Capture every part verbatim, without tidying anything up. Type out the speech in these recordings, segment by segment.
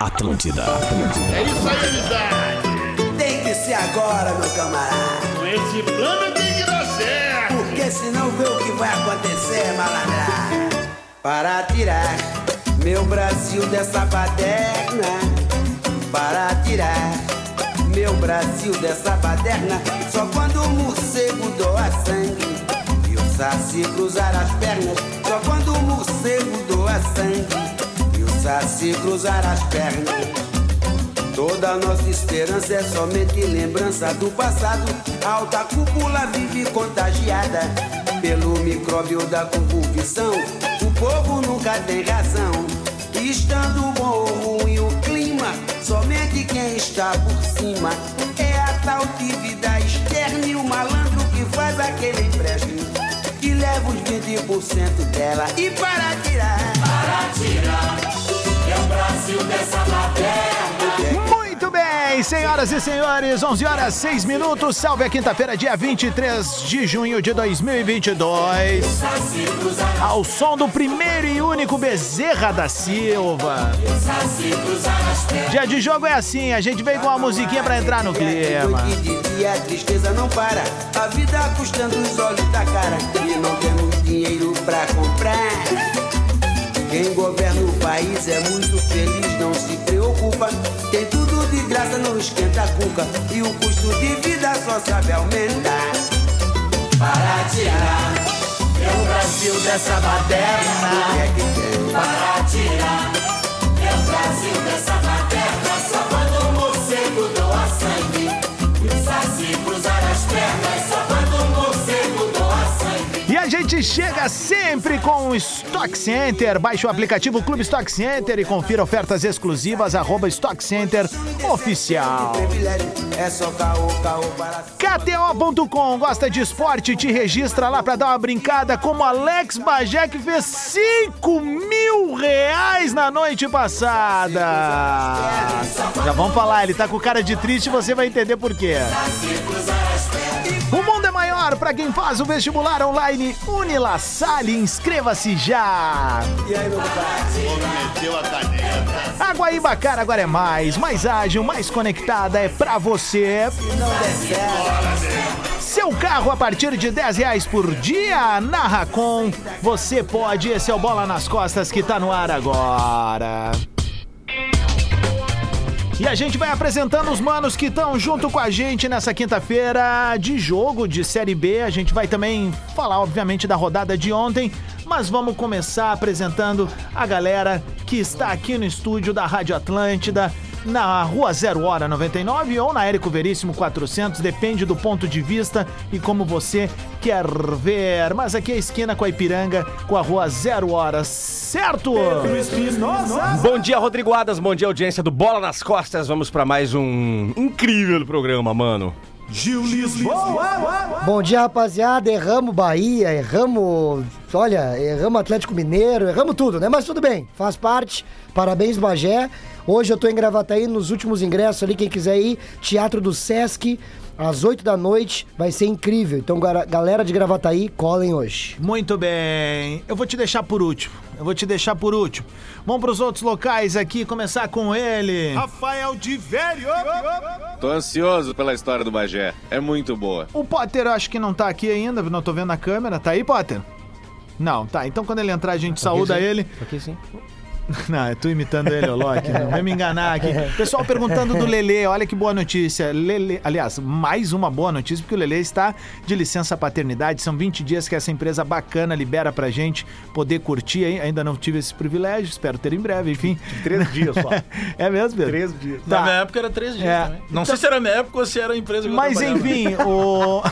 Atlântida, Atlântida. É isso aí, amizade. Tem que ser agora, meu camarada. Com esse plano tem que dar certo. Porque senão vê o que vai acontecer, malandragem. Para tirar meu Brasil dessa baderna. Para tirar meu Brasil dessa baderna. Só quando o morcego doa sangue e o saci cruzar as pernas. Só quando o morcego doa sangue se cruzar as pernas. Toda a nossa esperança é somente lembrança do passado. A alta cúpula vive contagiada pelo micróbio da corrupção. O povo nunca tem razão. Estando bom ou ruim o clima, somente quem está por cima é a tal dívida externa e o malandro que faz aquele empréstimo que leva os vinte por cento dela. E para tirar, para tirar o Brasil dessa materna. Muito bem, senhoras e senhores, onze horas e seis minutos. Salve a quinta-feira, dia vinte e três de junho de dois mil e vinte e dois. Ao som do primeiro e único Bezerra da Silva. Dia de jogo é assim, a gente vem com uma musiquinha pra entrar no clima. A tristeza não para, a vida custando os olhos da cara. E não temos dinheiro pra comprar. Quem governa o país é muito feliz, não se preocupa. Tem tudo de graça, não esquenta a cuca. E o custo de vida só sabe aumentar. Para tirar meu Brasil dessa baderna. Para tirar meu Brasil dessa baderna. Só quando o morcego doa sangue e o saci cruzar as pernas. Só quando o morcego doa sangue. E a gente chega sempre com o Stock Center. Baixe o aplicativo Clube Stock Center e confira ofertas exclusivas. Arroba Stock Center Oficial. K T O ponto com. Gosta de esporte? Te registra lá pra dar uma brincada. Como Alex Bagé, que fez cinco mil reais na noite passada. Já vamos falar, ele tá com cara de triste, você vai entender por quê. O mundo é maior pra quem faz o vestibular online. UniLaSalle, inscreva-se já! E aí, meu pai? A Guaibacara agora é mais, mais ágil, mais conectada, é pra você. Seu carro a partir de dez reais por dia, na Racon, você pode. Esse é o Bola nas Costas que tá no ar agora. E a gente vai apresentando os manos que estão junto com a gente nessa quinta-feira de jogo de Série B. A gente vai também falar, obviamente, da rodada de ontem, mas vamos começar apresentando a galera que está aqui no estúdio da Rádio Atlântida, na Rua Zero Hora noventa e nove ou na Érico Veríssimo quatrocentos, depende do ponto de vista e como você quer ver. Mas aqui é a esquina com a Ipiranga, com a Rua Zero Hora, certo? Bom dia, Rodrigo Adas, bom dia, audiência do Bola nas Costas. Vamos para mais um incrível programa, mano. Gil, Lisboa. Bom dia, rapaziada. Erramos Bahia, erramos... Olha, erramos Atlético Mineiro, erramos tudo, né? Mas tudo bem, faz parte. Parabéns, Bagé. Hoje eu tô em Gravataí, nos últimos ingressos ali, quem quiser ir, Teatro do Sesc, às oito da noite, vai ser incrível. Então, galera de Gravataí, colhem hoje. Muito bem. Eu vou te deixar por último. Eu vou te deixar por último. Vamos pros outros locais aqui, começar com ele. Rafael Diver. Tô ansioso pela história do Bagé. É muito boa. O Potter, eu acho que não tá aqui ainda, não tô vendo na câmera. Tá aí, Potter? Não, tá. Então, quando ele entrar, a gente saúda ele. Aqui sim. Não, eu tô imitando ele, o Loki, não vai me enganar aqui. Pessoal perguntando do Lele, olha que boa notícia. Lele, aliás, mais uma boa notícia, porque o Lele está de licença paternidade. São vinte dias que essa empresa bacana libera pra gente poder curtir. Ainda não tive esse privilégio, espero ter em breve, enfim. Três dias só. É mesmo, Pedro? Três dias. Tá. Na minha época era três dias é. Também. Não então... sei se era minha época ou se era a empresa que eu Mas enfim, o...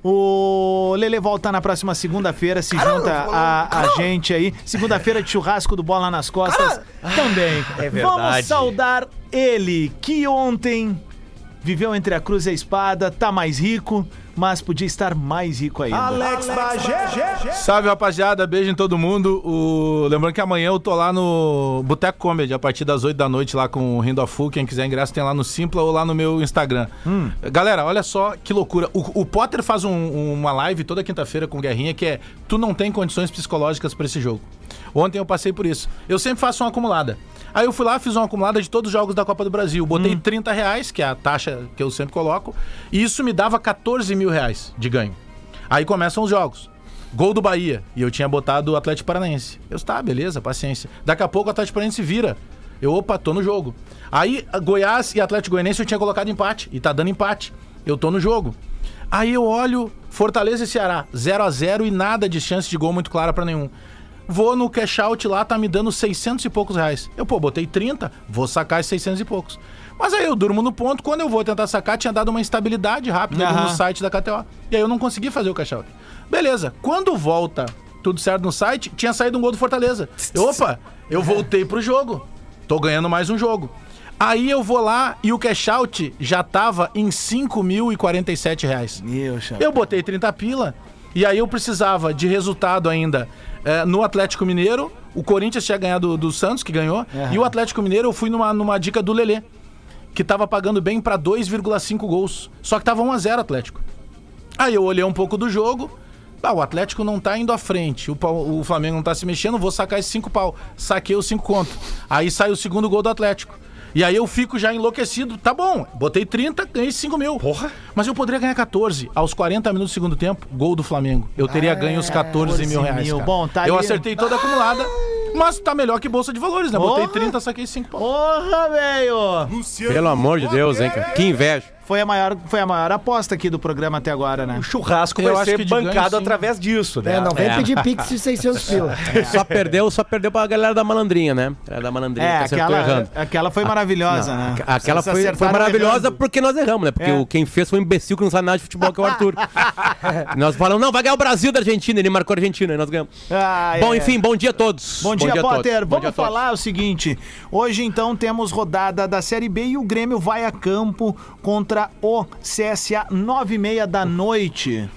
o Lele volta na próxima segunda-feira, se caramba, junta a, a gente aí. Segunda-feira de churrasco do Bola nas Costas ah, também. É verdade. Vamos saudar ele, que ontem viveu entre a cruz e a espada, tá mais rico, mas podia estar mais rico ainda. Alex Bagé. Salve, rapaziada, beijo em todo mundo. O... Lembrando que amanhã eu tô lá no Boteco Comedy, a partir das oito da noite, lá com o Rindo a Full. Quem quiser ingresso tem lá no Simpla ou lá no meu Instagram. Hum. Galera, olha só que loucura. O, o Potter faz um, uma live toda quinta-feira com o Guerrinha, que é: tu não tem condições psicológicas pra esse jogo. Ontem eu passei por isso. Eu sempre faço uma acumulada. Aí eu fui lá, fiz uma acumulada de todos os jogos da Copa do Brasil. Botei hum. trinta reais, que é a taxa que eu sempre coloco, e isso me dava catorze mil reais de ganho. Aí começam os jogos. Gol do Bahia. E eu tinha botado o Atlético Paranaense. Eu disse, tá, beleza, paciência. Daqui a pouco o Atlético Paranaense vira. Eu, opa, tô no jogo. Aí Goiás e Atlético Goianiense eu tinha colocado empate. E tá dando empate. Eu tô no jogo. Aí eu olho Fortaleza e Ceará. zero a zero e nada de chance de gol muito clara pra nenhum. Vou no cash out lá, tá me dando seiscentos e poucos reais. Eu, pô, botei trinta, vou sacar esses seiscentos e poucos. Mas aí eu durmo no ponto, quando eu vou tentar sacar, tinha dado uma instabilidade rápida uhum. no site da K T O. E aí eu não consegui fazer o cash out. Beleza, quando volta tudo certo no site, tinha saído um gol do Fortaleza. Eu, opa, eu voltei pro jogo. Tô ganhando mais um jogo. Aí eu vou lá e o cash out já tava em cinco mil e quarenta e sete reais. Meu chapa. Eu botei trinta pila. E aí eu precisava de resultado ainda é, no Atlético Mineiro. O Corinthians tinha ganhado do, do Santos, que ganhou. Uhum. E o Atlético Mineiro eu fui numa, numa dica do Lele, que tava pagando bem pra dois vírgula cinco gols. Só que tava um a zero Atlético. Aí eu olhei um pouco do jogo. Ah, o Atlético não tá indo à frente. O, o Flamengo não tá se mexendo. Vou sacar esses cinco pau. Saquei os cinco conto. Aí sai o segundo gol do Atlético. E aí eu fico já enlouquecido. Tá bom, botei trinta, ganhei cinco mil. Porra. Mas eu poderia ganhar catorze. Aos quarenta minutos do segundo tempo, gol do Flamengo. Eu teria ah, ganho os catorze mil reais. Mil. Bom, tá, eu ali acertei toda a acumulada. Mas tá melhor que bolsa de valores, né? Porra. Botei trinta, saquei cinco. Porra, velho! Pelo amor de Deus, hein, cara? Que inveja. Foi a, maior, foi a maior aposta aqui do programa até agora, né? O churrasco vai eu ser bancado ganho, através disso, né? É, não vem é. pedir pix de seiscentos pila. É. Só perdeu, só perdeu pra galera da malandrinha, né? Galera da malandrinha é, que acertou aquela, errando. Aquela foi maravilhosa, não, né? Aquela foi, foi maravilhosa errando. Porque nós erramos, né? Porque é. quem fez foi um imbecil que não sabe nada de futebol, que é o Arthur. Nós falamos, não, vai ganhar o Brasil da Argentina. Ele marcou a Argentina e nós ganhamos. Ah, bom, é. enfim, bom dia a todos. Bom, bom dia, dia Potter. Todos. Vamos dia falar o seguinte. Hoje, então, temos rodada da Série B e o Grêmio vai a campo contra o C S A, nove e meia da noite.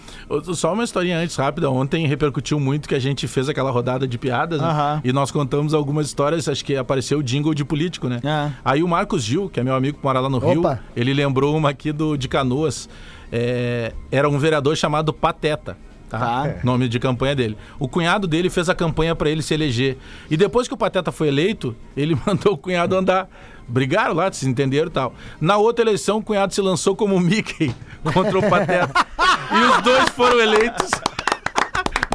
Só uma historinha antes, rápida. Ontem repercutiu muito que a gente fez aquela rodada de piadas, né? Uhum. E nós contamos algumas histórias, acho que apareceu o jingle de político, né? Uhum. Aí o Marcos Gil, que é meu amigo que mora lá no Opa. Rio, ele lembrou uma aqui do, de Canoas. É, era um vereador chamado Pateta. Tá. Ah, nome de campanha dele. O cunhado dele fez a campanha pra ele se eleger. E depois que o Pateta foi eleito, ele mandou o cunhado andar. Brigaram lá, se entenderam e tal. Na outra eleição, o cunhado se lançou como o Mickey contra o Pateta. E os dois foram eleitos.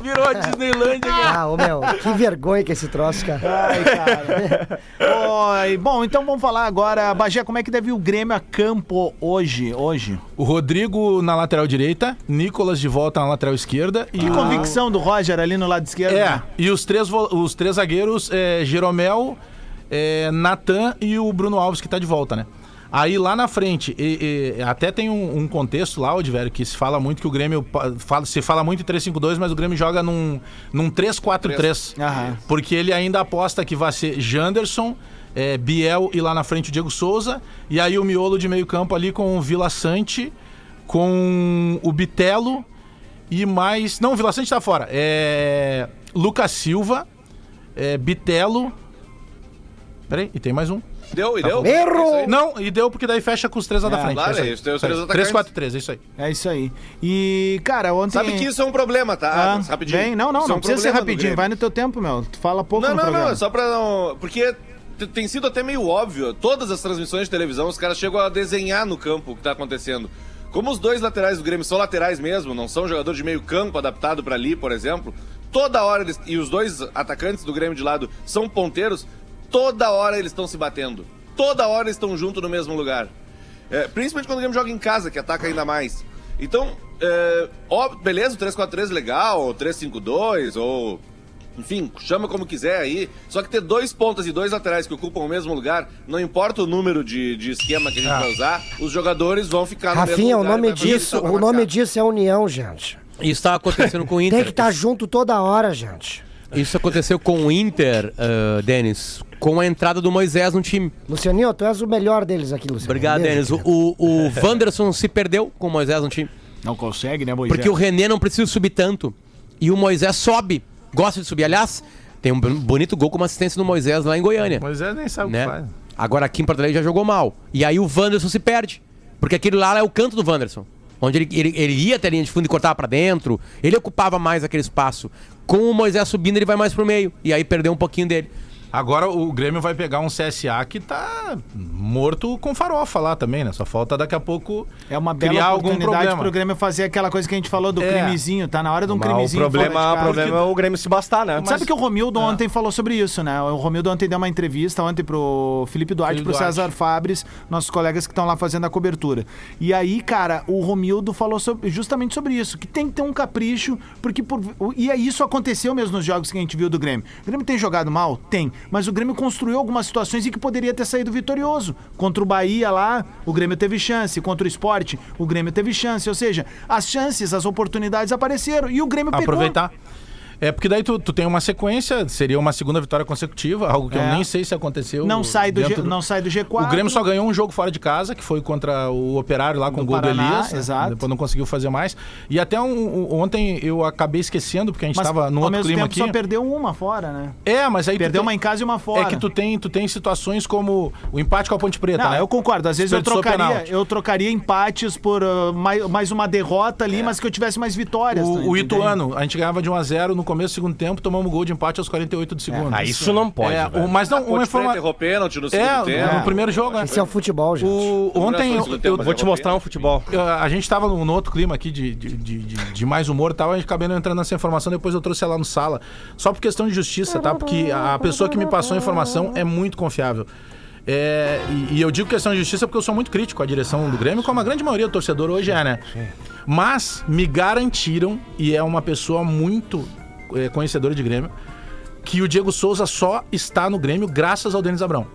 Virou a Disneylândia, cara. Ah, ô meu, que vergonha que esse troço, cara. Ai, cara. Oi, bom, então vamos falar agora, Bagé, como é que deve ir o Grêmio a campo hoje? Hoje? O Rodrigo na lateral direita, Nicolas de volta na lateral esquerda. E que o... convicção do Roger ali no lado esquerdo. É, né? E os três, os três zagueiros, é, Jeromel, é, Natan e o Bruno Alves, que tá de volta, né? Aí lá na frente, e, e, até tem um, um contexto lá, Diver, que se fala muito que o Grêmio, fala, se fala muito em três cinco dois, mas o Grêmio joga num, num três quatro três, uhum. porque ele ainda aposta que vai ser Janderson, é, Biel e lá na frente o Diego Souza, e aí o miolo de meio campo ali com o Vila Sante, com o Bitelo e mais... Não, o Vila Sante tá fora. É, Lucas Silva, é, Bitelo... Peraí, e tem mais um. Deu, e tá deu? Bom. Errou! Não, e deu porque daí fecha com os três lá é, da frente. Claro, é isso. Tem os três atacantes. três quatro três, é isso aí. É isso aí. E, cara, ontem... Sabe que isso é um problema, tá? Ah, rapidinho. Bem, não, não, isso não é um precisa ser rapidinho. Vai no teu tempo, meu. Tu fala pouco não, no não, programa. Não, não, não. Só pra não... Porque... Tem sido até meio óbvio. Todas as transmissões de televisão, os caras chegam a desenhar no campo o que tá acontecendo. Como os dois laterais do Grêmio são laterais mesmo, não são jogador de meio campo adaptado pra ali, por exemplo, toda hora eles... E os dois atacantes do Grêmio de lado são ponteiros... Toda hora eles estão se batendo. Toda hora eles estão juntos no mesmo lugar. É, principalmente quando o Grêmio joga em casa, que ataca ainda mais. Então, é, ó, beleza, o três quatro três legal, ou três cinco dois, ou... Enfim, chama como quiser aí. Só que ter dois pontas e dois laterais que ocupam o mesmo lugar, não importa o número de, de esquema que a gente ah. vai usar, os jogadores vão ficar no Rafinha, mesmo lugar. Rafinha, o nome disso, o nome disso é união, gente. Isso tá acontecendo com o Inter. Tem que estar tá junto toda hora, gente. Isso aconteceu com o Inter, uh, Denis, com a entrada do Moisés no time. Lucianinho, tu és o melhor deles aqui, Luciano. Obrigado, Denis. O, o, o Wanderson se perdeu com o Moisés no time. Não consegue, né, Moisés? Porque o René não precisa subir tanto. E o Moisés sobe. Gosta de subir. Aliás, tem um bonito gol com uma assistência do Moisés lá em Goiânia. O Moisés nem sabe, né, o que faz. Agora aqui em Porto Alegre já jogou mal. E aí o Wanderson se perde. Porque aquele lá é o canto do Wanderson. Onde ele, ele, ele ia até a linha de fundo e cortava pra dentro. Ele ocupava mais aquele espaço. Com o Moisés subindo, ele vai mais pro meio. E aí perdeu um pouquinho dele. Agora o Grêmio vai pegar um C S A que tá morto com farofa lá também, né? Só falta daqui a pouco é uma bela criar oportunidade pro Grêmio fazer aquela coisa que a gente falou do é. crimezinho. Tá na hora de um Mas crimezinho. O problema, o problema é o Grêmio se bastar, né? Mas... Sabe que o Romildo é. ontem falou sobre isso, né? O Romildo ontem deu uma entrevista ontem pro Felipe Duarte, Felipe pro Duarte. César Fabres, nossos colegas que estão lá fazendo a cobertura. E aí, cara, o Romildo falou sobre, justamente sobre isso, que tem que ter um capricho, porque por... e isso aconteceu mesmo nos jogos que a gente viu do Grêmio. O Grêmio tem jogado mal? Tem. Mas o Grêmio construiu algumas situações em que poderia ter saído vitorioso. Contra o Bahia lá, o Grêmio teve chance. Contra o Sport, o Grêmio teve chance. Ou seja, as chances, as oportunidades apareceram. E o Grêmio pegou. Aproveitar. É, porque daí tu, tu tem uma sequência, seria uma segunda vitória consecutiva, algo que é. eu nem sei se aconteceu. Não sai do, G, do... Não sai do G quatro. O Grêmio só ganhou um jogo fora de casa, que foi contra o Operário lá com o gol do Elias. Exato. Depois não conseguiu fazer mais. E até um, um, ontem eu acabei esquecendo, porque a gente estava no outro clima aqui. Mas só perdeu uma fora, né? É, mas aí... Perdeu tem... uma em casa e uma fora. É que tu tem, tu tem situações como o empate com a Ponte Preta, não, né? Eu concordo. Às vezes eu trocaria, eu trocaria empates por uh, mais, mais uma derrota ali, é. mas que eu tivesse mais vitórias. O, tá, o Ituano, a gente ganhava de um a zero no começo do segundo tempo, tomamos gol de empate aos quarenta e oito do segundo. É, isso, isso não pode, é, o, mas não, uma informação... errou pênalti no segundo é, tempo. É, no primeiro jogo, né? Esse é o futebol, gente. O, ontem... Eu, eu vou te mostrar um futebol. A gente tava num outro clima aqui de, de, de, de, de mais humor e tal, a gente acabei não entrando nessa informação, depois eu trouxe ela no Sala. Só por questão de justiça, tá? Porque a pessoa que me passou a informação é muito confiável. É, e, e eu digo questão de justiça porque eu sou muito crítico à direção do Grêmio, como a grande maioria do torcedor hoje é, né? Mas me garantiram, e é uma pessoa muito... conhecedora de Grêmio, que o Diego Souza só está no Grêmio graças ao Denis Abrão.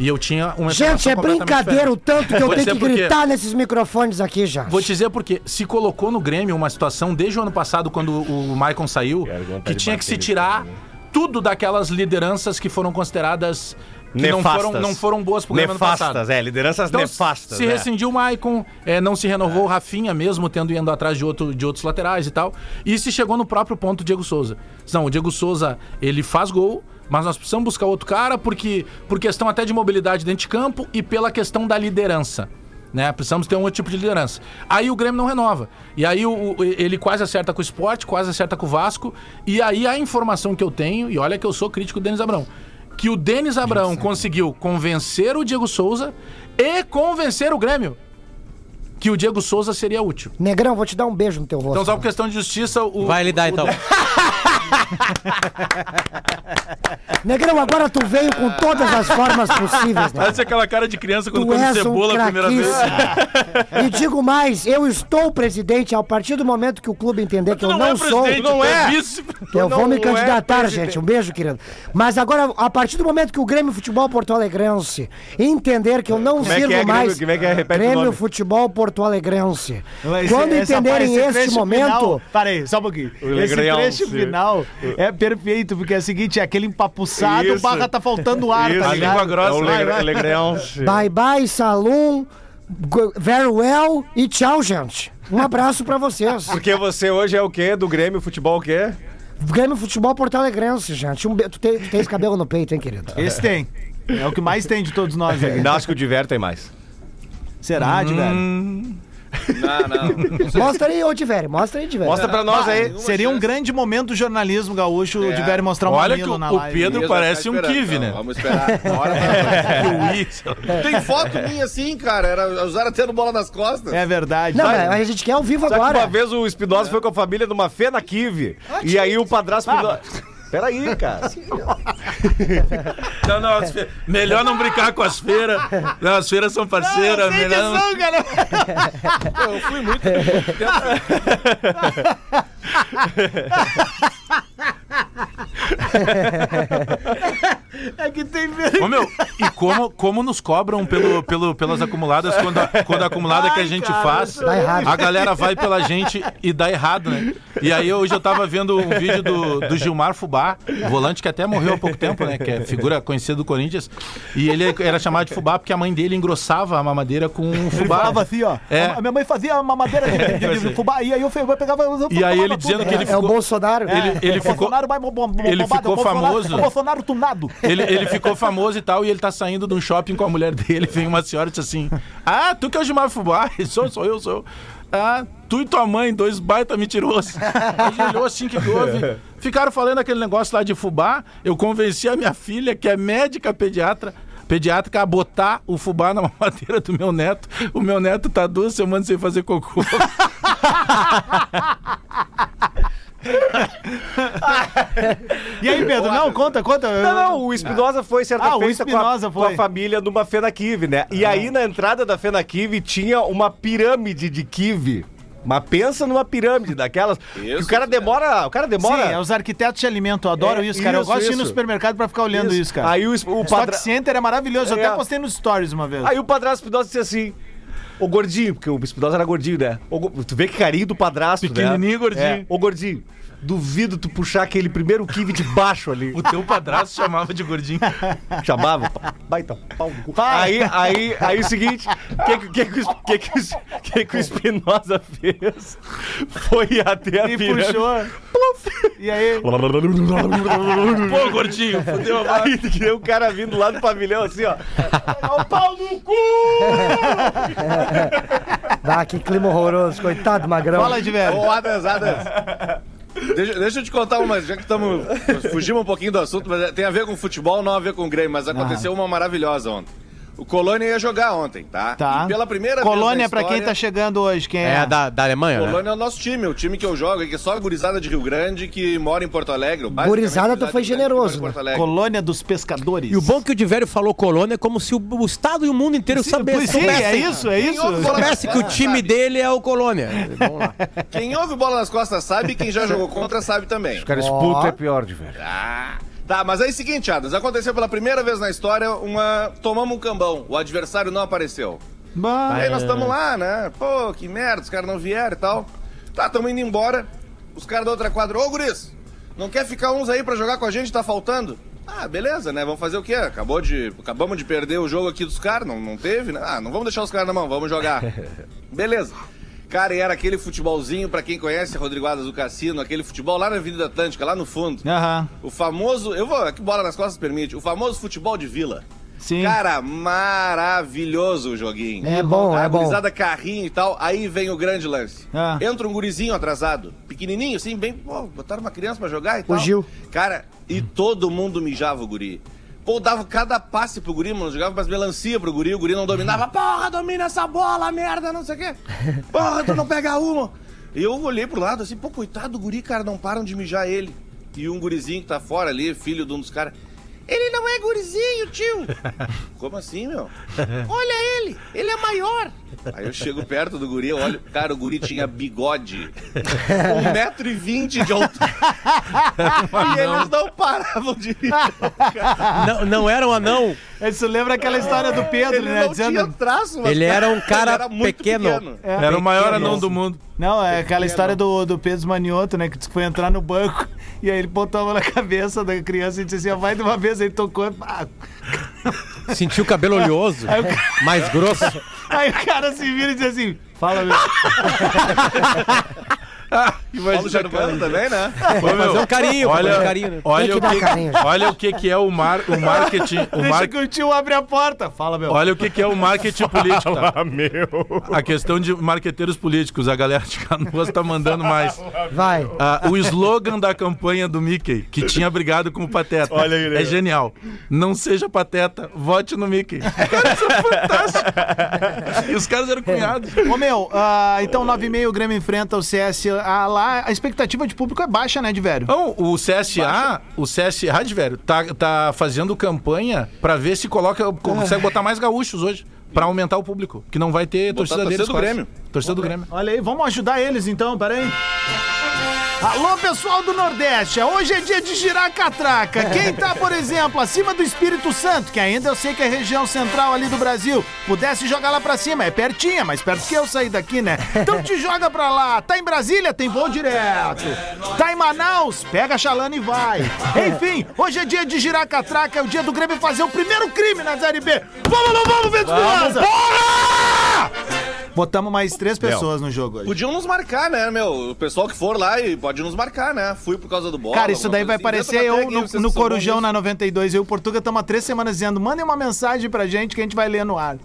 E eu tinha uma... Gente, é brincadeira diferente. O tanto que eu tenho que gritar porque... nesses microfones aqui já. Vou te dizer porque se colocou no Grêmio uma situação desde o ano passado, quando o Maicon saiu, que tinha que se tirar tudo daquelas lideranças que foram consideradas... Que não foram, não foram boas pro Grêmio no passado. É, lideranças então, nefastas. Se né? rescindiu o Maicon, é, não se renovou o é. Rafinha mesmo, tendo indo atrás de, outro, de outros laterais e tal. E se chegou no próprio ponto o Diego Souza. Não, o Diego Souza, ele faz gol, mas nós precisamos buscar outro cara porque, por questão até de mobilidade dentro de campo e pela questão da liderança. Né? Precisamos ter um outro tipo de liderança. Aí o Grêmio não renova. E aí o, o, ele quase acerta com o Sport, quase acerta com o Vasco. E aí a informação que eu tenho, e olha que eu sou crítico do Denis Abrão, que o Denis Abrão conseguiu convencer o Diego Souza e convencer o Grêmio que o Diego Souza seria útil. Negrão, vou te dar um beijo no teu rosto. Então, só por questão de justiça... O, vai lhe dar, o... então. Negrão, agora tu veio com todas as formas possíveis. Parece né? aquela cara de criança quando come cebola um a primeira vez. E digo mais, eu estou presidente a partir do momento que o clube entender que eu não, não é sou. Não é. Vice, eu não vou me candidatar, é gente. Um beijo, querido. Mas agora, a partir do momento que o Grêmio Futebol Porto Alegrense entender que eu não sirvo é que é, mais como é que é? Repete Grêmio o nome. Futebol Porto Alegrense. Mas, quando essa, entenderem esse, esse momento... Para aí, só um pouquinho. O esse trecho final... É perfeito, porque é o seguinte, é aquele empapuçado, isso. barra tá faltando ar, isso. tá ligado? A língua grossa, é o vai, vai. Legrão. Bye bye, saloon, very well e tchau, gente. Um abraço pra vocês. Porque você hoje é o quê? Do Grêmio Futebol o quê? Grêmio Futebol Porto Alegrense, gente. Um be... tu, tem, tu tem esse cabelo no peito, hein, querido? Esse tem. É o que mais tem de todos nós. Né? Acho que o Diver tem mais. Será, hum... Diver? Não, não. Mostra aí, ô Diver, mostra aí, Diver. Mostra pra nós aí. Seria um grande momento do jornalismo gaúcho, é. o Diver mostrar um mamilo na live. Olha que o Pedro parece um kiwi, né? Vamos esperar. Bora, é. Tem foto minha assim, cara. Era, usaram até no Bola nas Costas. É verdade. Não, mas a gente quer ao vivo. Só agora. Que uma vez o Espinosa é. foi com a família numa fena kiwi. Ah, e aí o padrasto... Ah, peraí, cara. Não, não, fe... melhor não brincar com as feiras. Não, as feiras são parceiras. Não, melhor... são, cara. Eu fui muito. É que tem vergonha. Ô, meu, e como, como nos cobram pelo, pelo, pelas acumuladas, quando a, quando a acumulada Ai, que a gente cara, faz, a galera vai pela gente e dá errado, né? E aí hoje eu tava vendo um vídeo do, do Gilmar Fubá, volante que até morreu há pouco tempo, né? Que é figura conhecida do Corinthians. E ele era chamado de Fubá porque a mãe dele engrossava a mamadeira com um fubá. Ele falava assim, ó. É. A minha mãe fazia a mamadeira de, de, de fubá, e aí eu pegava... Eu e aí ele dizendo tudo. que ele ficou... É o Bolsonaro. Ele, ele, ele ficou, Bolsonaro vai bombado, ele ficou famoso. O Bolsonaro tunado. Ele, ele ficou famoso e tal, e ele tá saindo de um shopping com a mulher dele, vem uma senhora e diz assim, ah, tu que é o Gilmar Fubá? Sou, sou eu, sou eu. Ah, tu e tua mãe, dois baita mentirosos. Ele olhou assim, que houve. Ficaram falando aquele negócio lá de fubá, eu convenci a minha filha, que é médica pediatra, pediátrica, a botar o fubá na mamadeira do meu neto. O meu neto tá duas semanas sem fazer cocô. E aí, Pedro, não, conta, conta. Não, não, o Espinosa foi certa ah, feita com a, foi. com a família numa FenaKive, né? E ah. aí na entrada da FenaKive tinha uma pirâmide de kiwi. Mas pensa numa pirâmide daquelas. Isso, o cara demora. O cara demora. Sim, é, os arquitetos de alimento, eu adoro é, isso, cara. Isso, eu gosto isso. de ir no supermercado pra ficar olhando isso, isso cara. Aí o, o padra... Stock Center é maravilhoso, eu é. até postei nos stories uma vez. Aí o padrasto Espinosa disse assim. O gordinho, porque o Espinosa era gordinho, né? O, tu vê que carinho do padrasto, pequenininho, né? Gordinho. É. Ô, gordinho, duvido tu puxar aquele primeiro kiwi de baixo ali. O teu padrasto chamava de gordinho. Chamava? Baita pau no cu. Aí, aí, aí o seguinte, o que, que, que, que, que, que, que o Espinosa fez? Foi até a pirâmide. E puxou. Pluf. E aí? Pô, gordinho, fudeu a barra. Aí que o cara vindo lá do pavilhão assim, ó. O pau no cu! Ah, que clima horroroso, coitado, magrão. Fala aí, Diver. Ô, Adas, Adas. Deixa, deixa eu te contar uma, já que estamos fugimos um pouquinho do assunto, mas tem a ver com futebol, não a ver com o Grêmio, mas aconteceu ah. uma maravilhosa ontem. O Colônia ia jogar ontem, tá? Tá. E pela primeira Colônia, vez na história, pra quem tá chegando hoje, quem é? É da, da Alemanha, Colônia, né? Colônia é o nosso time, o time que eu jogo, que é só a gurizada de Rio Grande, que mora em Porto Alegre. Gurizada, tu foi generoso, né? Colônia dos pescadores. E o bom que o Divério falou Colônia é como se o, o estado e o mundo inteiro soubessem. Sim, soubesse, é isso, é isso. Parece que o time sabe. dele é o Colônia. Vamos lá. Quem ouve Bola nas Costas sabe, quem já jogou contra sabe também. Os caras oh. putos é pior, Divério. Ah... Tá, mas aí é o seguinte, Adas, aconteceu pela primeira vez na história uma... Tomamos um cambão, o adversário não apareceu. Bah. Aí nós estamos lá, né? Pô, que merda, os caras não vieram e tal. Tá, estamos indo embora, os caras da outra quadra, ô guris, não quer ficar uns aí pra jogar com a gente, tá faltando? Ah, beleza, né, vamos fazer o quê? Acabou de... Acabamos de perder o jogo aqui dos caras, não, não teve, né? Ah, não vamos deixar os caras na mão, vamos jogar. Beleza. Cara, e era aquele futebolzinho, pra quem conhece Rodrigo Adas do Cassino, aquele futebol lá na Avenida Atlântica, lá no fundo. Uhum. O famoso, eu vou, que Bola nas Costas permite, o famoso futebol de vila. Sim. Cara, maravilhoso o joguinho. É bom, a é bom. Gurizada, carrinho e tal, aí vem o grande lance. Ah. Entra um gurizinho atrasado, pequenininho, assim, bem, pô, botaram uma criança pra jogar e tal. O Gil. Cara, e todo mundo mijava o guri. Pô, dava cada passe pro guri, mano, jogava umas melancia pro guri, o guri não dominava. Porra, domina essa bola, merda, não sei o quê. Porra, tu não pega uma. E eu olhei pro lado assim, pô, coitado do guri, cara, não param de mijar ele. E um gurizinho que tá fora ali, filho de um dos caras. Ele não é gurizinho, tio. Como assim, meu? Olha ele, ele é maior. Aí eu chego perto do guri, eu olho, cara, o guri tinha bigode. Um metro e vinte de altura. E eles não paravam de mijar, cara. Não, não era um anão. Isso lembra aquela história do Pedro, ele né? Não dizendo... tinha traço, mas ele era um cara, cara era pequeno. pequeno. É. Era pequeno. O maior anão do mundo. Não, é aquela história do, do Pedro Manioto, né? Que foi entrar no banco e aí ele botava na cabeça da criança e disse assim, vai de uma vez, aí tocou e... Sentiu o cabelo oleoso, aí, aí o cara... mais grosso. Aí o cara se vira e diz assim, fala meu. Ah, Paulo Jarcano também, né? Vai fazer um carinho, olha, um carinho, né? Olha, o que, carinho. Olha o que que é o, mar, o marketing... O Deixa mar... que o tio abre a porta. Fala, meu. Olha o que que é o marketing Fala, político. Tá? Meu. A questão de marqueteiros políticos. A galera de Canoas tá mandando mais. Vai. Ah, o slogan da campanha do Mickey, que tinha brigado com o Pateta. Olha aí, é genial. Não seja Pateta, vote no Mickey. Cara, isso é fantástico. E os caras eram cunhados. Ô, meu, ah, então nove e meia o Grêmio enfrenta o C S A. Ah, lá, a expectativa de público é baixa, né, Divério? Não, o C S A, baixa. O C S A, Divério, tá, tá fazendo campanha pra ver se coloca, consegue ah. botar mais gaúchos hoje, pra aumentar o público, que não vai ter botar torcida deles. Torcida do Grêmio. Torcida do Grêmio. Olha aí, vamos ajudar eles então, peraí. Alô, pessoal do Nordeste, hoje é dia de girar a catraca. Quem tá, por exemplo, acima do Espírito Santo, que ainda eu sei que é região central ali do Brasil, pudesse jogar lá pra cima, é pertinho, mas perto que eu sair daqui, né? Então te joga pra lá. Tá em Brasília? Tem voo direto. Tá em Manaus? Pega a chalana e vai. Enfim, hoje é dia de girar a catraca, é o dia do Grêmio fazer o primeiro crime na Série B. Vamos, não vamos, Vento Rosa! Bora! Botamos mais três pessoas meu. No jogo hoje. Podiam nos marcar, né, meu? O pessoal que for lá e pode nos marcar, né? Fui por causa do bola. Cara, isso daí vai assim. Parecer eu no, aqui, no Corujão na noventa e dois. Eu e o Portuga estamos há três semanas dizendo: mandem uma mensagem pra gente que a gente vai ler no ar.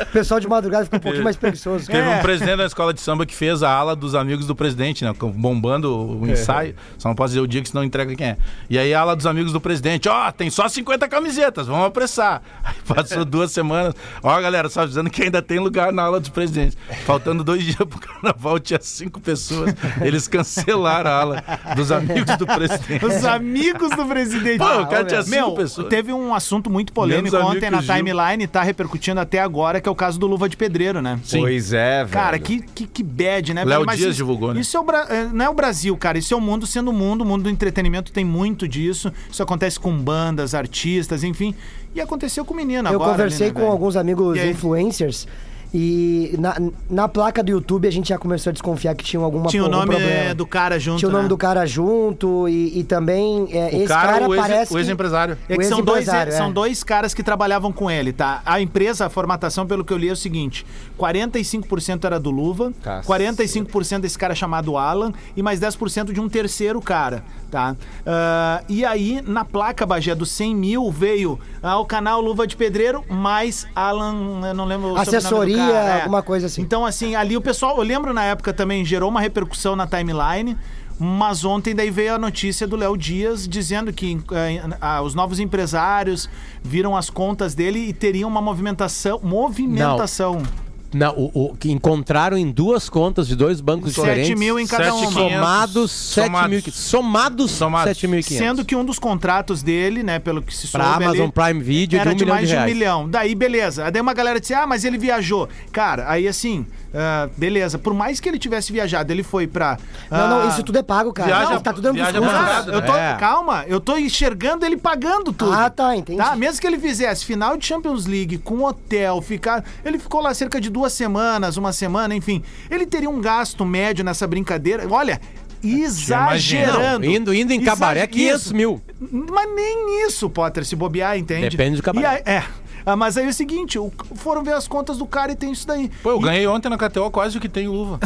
O pessoal de madrugada fica um pouquinho mais preguiçoso. Teve é. um presidente da escola de samba que fez a ala dos amigos do presidente, né? Bombando o ensaio. Só não posso dizer o dia que senão entrega quem é. E aí a ala dos amigos do presidente: ó, oh, tem só cinquenta camisetas, vamos apressar. Aí passou duas semanas. Ó, oh, galera, só dizendo que ainda tem lugar na ala dos presidentes. Faltando dois dias pro carnaval, tinha cinco pessoas. Eles cancelaram a ala dos amigos do presidente. Os amigos do presidente. Pô, o cara tinha cinco Meu, pessoas. Teve um assunto muito polêmico ontem na timeline, tá repercutindo até agora, que é o caso do Luva de Pedreiro, né? Sim. Pois é, velho. Cara, que, que, que bad, né? Léo Dias isso, divulgou, né? Isso é o Bra... não é o Brasil, cara. Isso é o mundo sendo o mundo. O mundo do entretenimento tem muito disso. Isso acontece com bandas, artistas, enfim. E aconteceu com o menino agora. Eu conversei ali, né, com velho? alguns amigos e influencers e na, na placa do YouTube a gente já começou a desconfiar que tinha alguma tinha o nome problema. do cara junto tinha o nome né? do cara junto e, e também é, o esse cara, cara o parece ex, que, o ex-empresário é que o são dois é. são dois caras que trabalhavam com ele, tá? A empresa, a formatação, pelo que eu li, é o seguinte: quarenta e cinco por cento era do Luva, Cacete. quarenta e cinco por cento desse cara chamado Alan e mais dez por cento de um terceiro cara, tá? Uh, e aí na placa, Bagé, dos cem mil veio ao canal Luva de Pedreiro mais Alan, eu não lembro o assessoria. Cara, é. alguma coisa assim. Então, assim, ali o pessoal, eu lembro na época também, gerou uma repercussão na timeline, mas ontem daí veio a notícia do Léo Dias dizendo que uh, uh, uh, os novos empresários viram as contas dele e teriam uma movimentação. Movimentação. Não. Não, o, o, que encontraram em duas contas de dois bancos diferentes. sete mil em cada uma. Somados sete mil e quinhentos. Somados sete mil e quinhentos. Sendo que um dos contratos dele, né, pelo que se soube, pra Amazon ali, Prime Video, era de, um de mais de um reais. milhão. Daí, beleza. Daí uma galera disse: ah, mas ele viajou. Cara, aí assim, uh, beleza. Por mais que ele tivesse viajado, ele foi pra... Uh, não, não, isso tudo é pago, cara. Viaja, não, tá tudo viaja pagado, eu tô, é. Calma, eu tô enxergando ele pagando tudo. Ah, tá, entendi. Tá? Mesmo que ele fizesse final de Champions League com hotel, ficar... Ele ficou lá cerca de duas duas semanas, uma semana, enfim. Ele teria um gasto médio nessa brincadeira. Olha, exagerando. Não, indo, indo em cabaré, quinhentos mil. Mas nem isso, Potter, se bobear, entende? Depende do cabaré. Aí, é. Ah, mas aí é o seguinte, foram ver as contas do cara e tem isso daí. Pô, eu e... ganhei ontem na K T O quase o que tem Luva.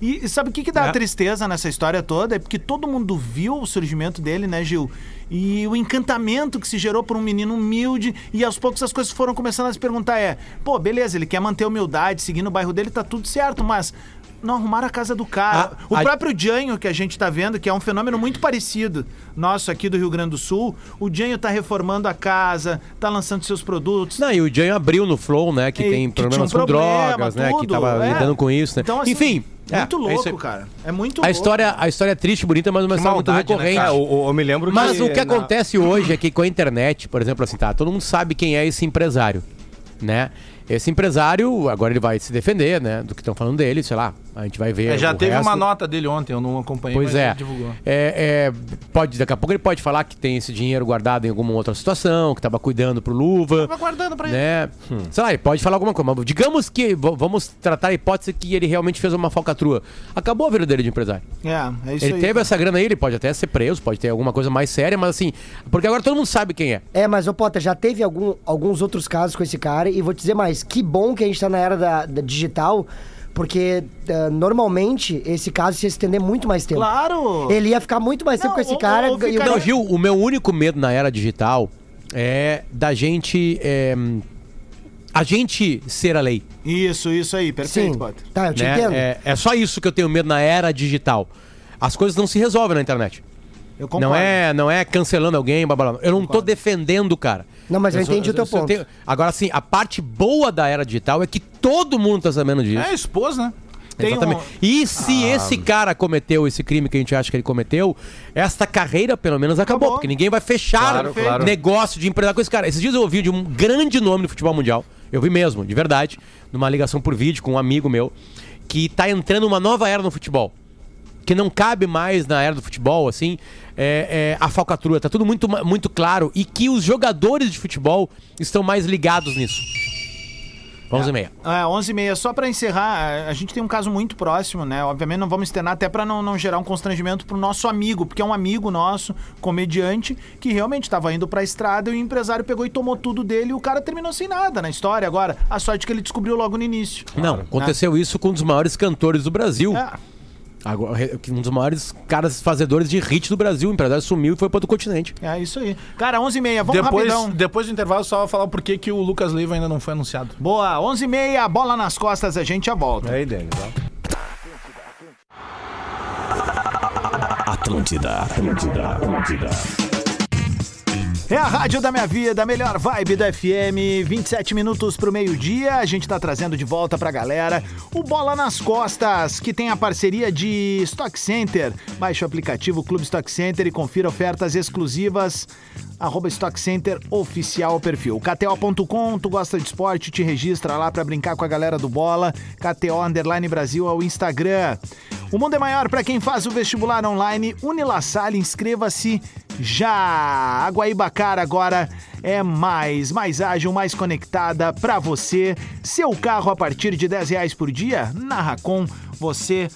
E sabe o que, que dá é. tristeza nessa história toda? É porque todo mundo viu o surgimento dele, né, Gil? E o encantamento que se gerou por um menino humilde. E aos poucos as coisas foram começando a se perguntar. É, pô, beleza, ele quer manter a humildade, seguindo o bairro dele, tá tudo certo, mas... Não arrumaram a casa do cara. Ah, o a... próprio Janho, que a gente tá vendo, que é um fenômeno muito parecido nosso aqui do Rio Grande do Sul. O Janho tá reformando a casa, tá lançando seus produtos. Não, e o Janho abriu no Flow, né? Que e, tem que problemas um com problema, drogas, tudo, né? Que tava é. lidando com isso, né? Então, assim, enfim. É muito louco, é cara. É muito a louco. História, a história é triste, bonita, mas uma história muito recorrente. Né, eu, eu me lembro mas que... o que acontece na... hoje é que com a internet, por exemplo, assim, tá? Todo mundo sabe quem é esse empresário, né? Esse empresário, agora ele vai se defender, né? Do que estão falando dele, sei lá. A gente vai ver. É, já o teve resto. Uma nota dele ontem, eu não acompanhei, pois mas é. ele divulgou. É, é, pode, daqui a pouco ele pode falar que tem esse dinheiro guardado em alguma outra situação, que estava cuidando pro Luva. Estava guardando pra né? ele. Hum. Sei lá, ele pode falar alguma coisa. Mas digamos que vamos tratar a hipótese que ele realmente fez uma falcatrua. Acabou a vida dele de empresário. É, é isso ele aí, teve cara. essa grana aí, ele pode até ser preso, pode ter alguma coisa mais séria, mas assim. Porque agora todo mundo sabe quem é. É, mas, ô Potter, já teve algum, alguns outros casos com esse cara, e vou te dizer mais. Que bom que a gente está na era da, da digital, porque uh, normalmente esse caso se estender muito mais tempo. Claro! Ele ia ficar muito mais não, tempo com esse ou, cara. Ou ficar... Não, Gil, o meu único medo na era digital é da gente... É... A gente ser a lei. Isso, isso aí. Perfeito, Potter. Tá, eu te né? entendo. É, é só isso que eu tenho medo na era digital. As coisas não se resolvem na internet. Eu não é, não é cancelando alguém, blá, blá, blá. Eu não concordo. Tô defendendo o cara. Não, mas eu, eu entendi sou, o teu ponto. Tenho... Agora, assim, a parte boa da era digital é que todo mundo tá sabendo disso. É, expôs, né? Tem Exatamente. Um... E se ah. esse cara cometeu esse crime que a gente acha que ele cometeu, esta carreira, pelo menos, acabou. acabou. Porque ninguém vai fechar claro, claro. negócio de empresário com esse cara. Esses dias eu ouvi de um grande nome no futebol mundial. Eu vi mesmo, de verdade. Numa ligação por vídeo com um amigo meu. que tá entrando uma nova era no futebol, que não cabe mais na era do futebol, assim, é, é, a falcatrua. Tá tudo muito, muito claro, e que os jogadores de futebol estão mais ligados nisso. onze e meia. É, é onze e meia. Só pra encerrar, a gente tem um caso muito próximo, né? Obviamente não vamos externar, até pra não, não gerar um constrangimento pro nosso amigo, porque é um amigo nosso, comediante, que realmente tava indo pra estrada e o empresário pegou e tomou tudo dele e o cara terminou sem nada na história agora. A sorte que ele descobriu logo no início. Não, claro, aconteceu, né? Isso com um dos maiores cantores do Brasil. É. Agora, um dos maiores caras fazedores de hit do Brasil, o empresário sumiu e foi para outro continente. É isso aí. Cara, onze e meia, vamos depois, rapidão. Depois do intervalo, só vou falar por que que o Lucas Leiva ainda não foi anunciado. Boa, onze e meia, bola nas costas, a gente já volta. É ideia, Atlântida, Atlântida, Atlântida. É a rádio da minha vida, a melhor vibe do F M, vinte e sete minutos pro meio-dia, a gente tá trazendo de volta pra galera o Bola nas Costas, que tem a parceria de Stock Center. Baixe o aplicativo Clube Stock Center e confira ofertas exclusivas, arroba Stock Center oficial perfil. K T O ponto com, tu gosta de esporte, te registra lá pra brincar com a galera do Bola, K T O Underline Brasil é o Instagram. O mundo é maior pra quem faz o vestibular online, UniLaSalle, inscreva-se já. A Guaíbacara agora é mais, mais ágil, mais conectada para você. Seu carro a partir de dez reais por dia, na Racon você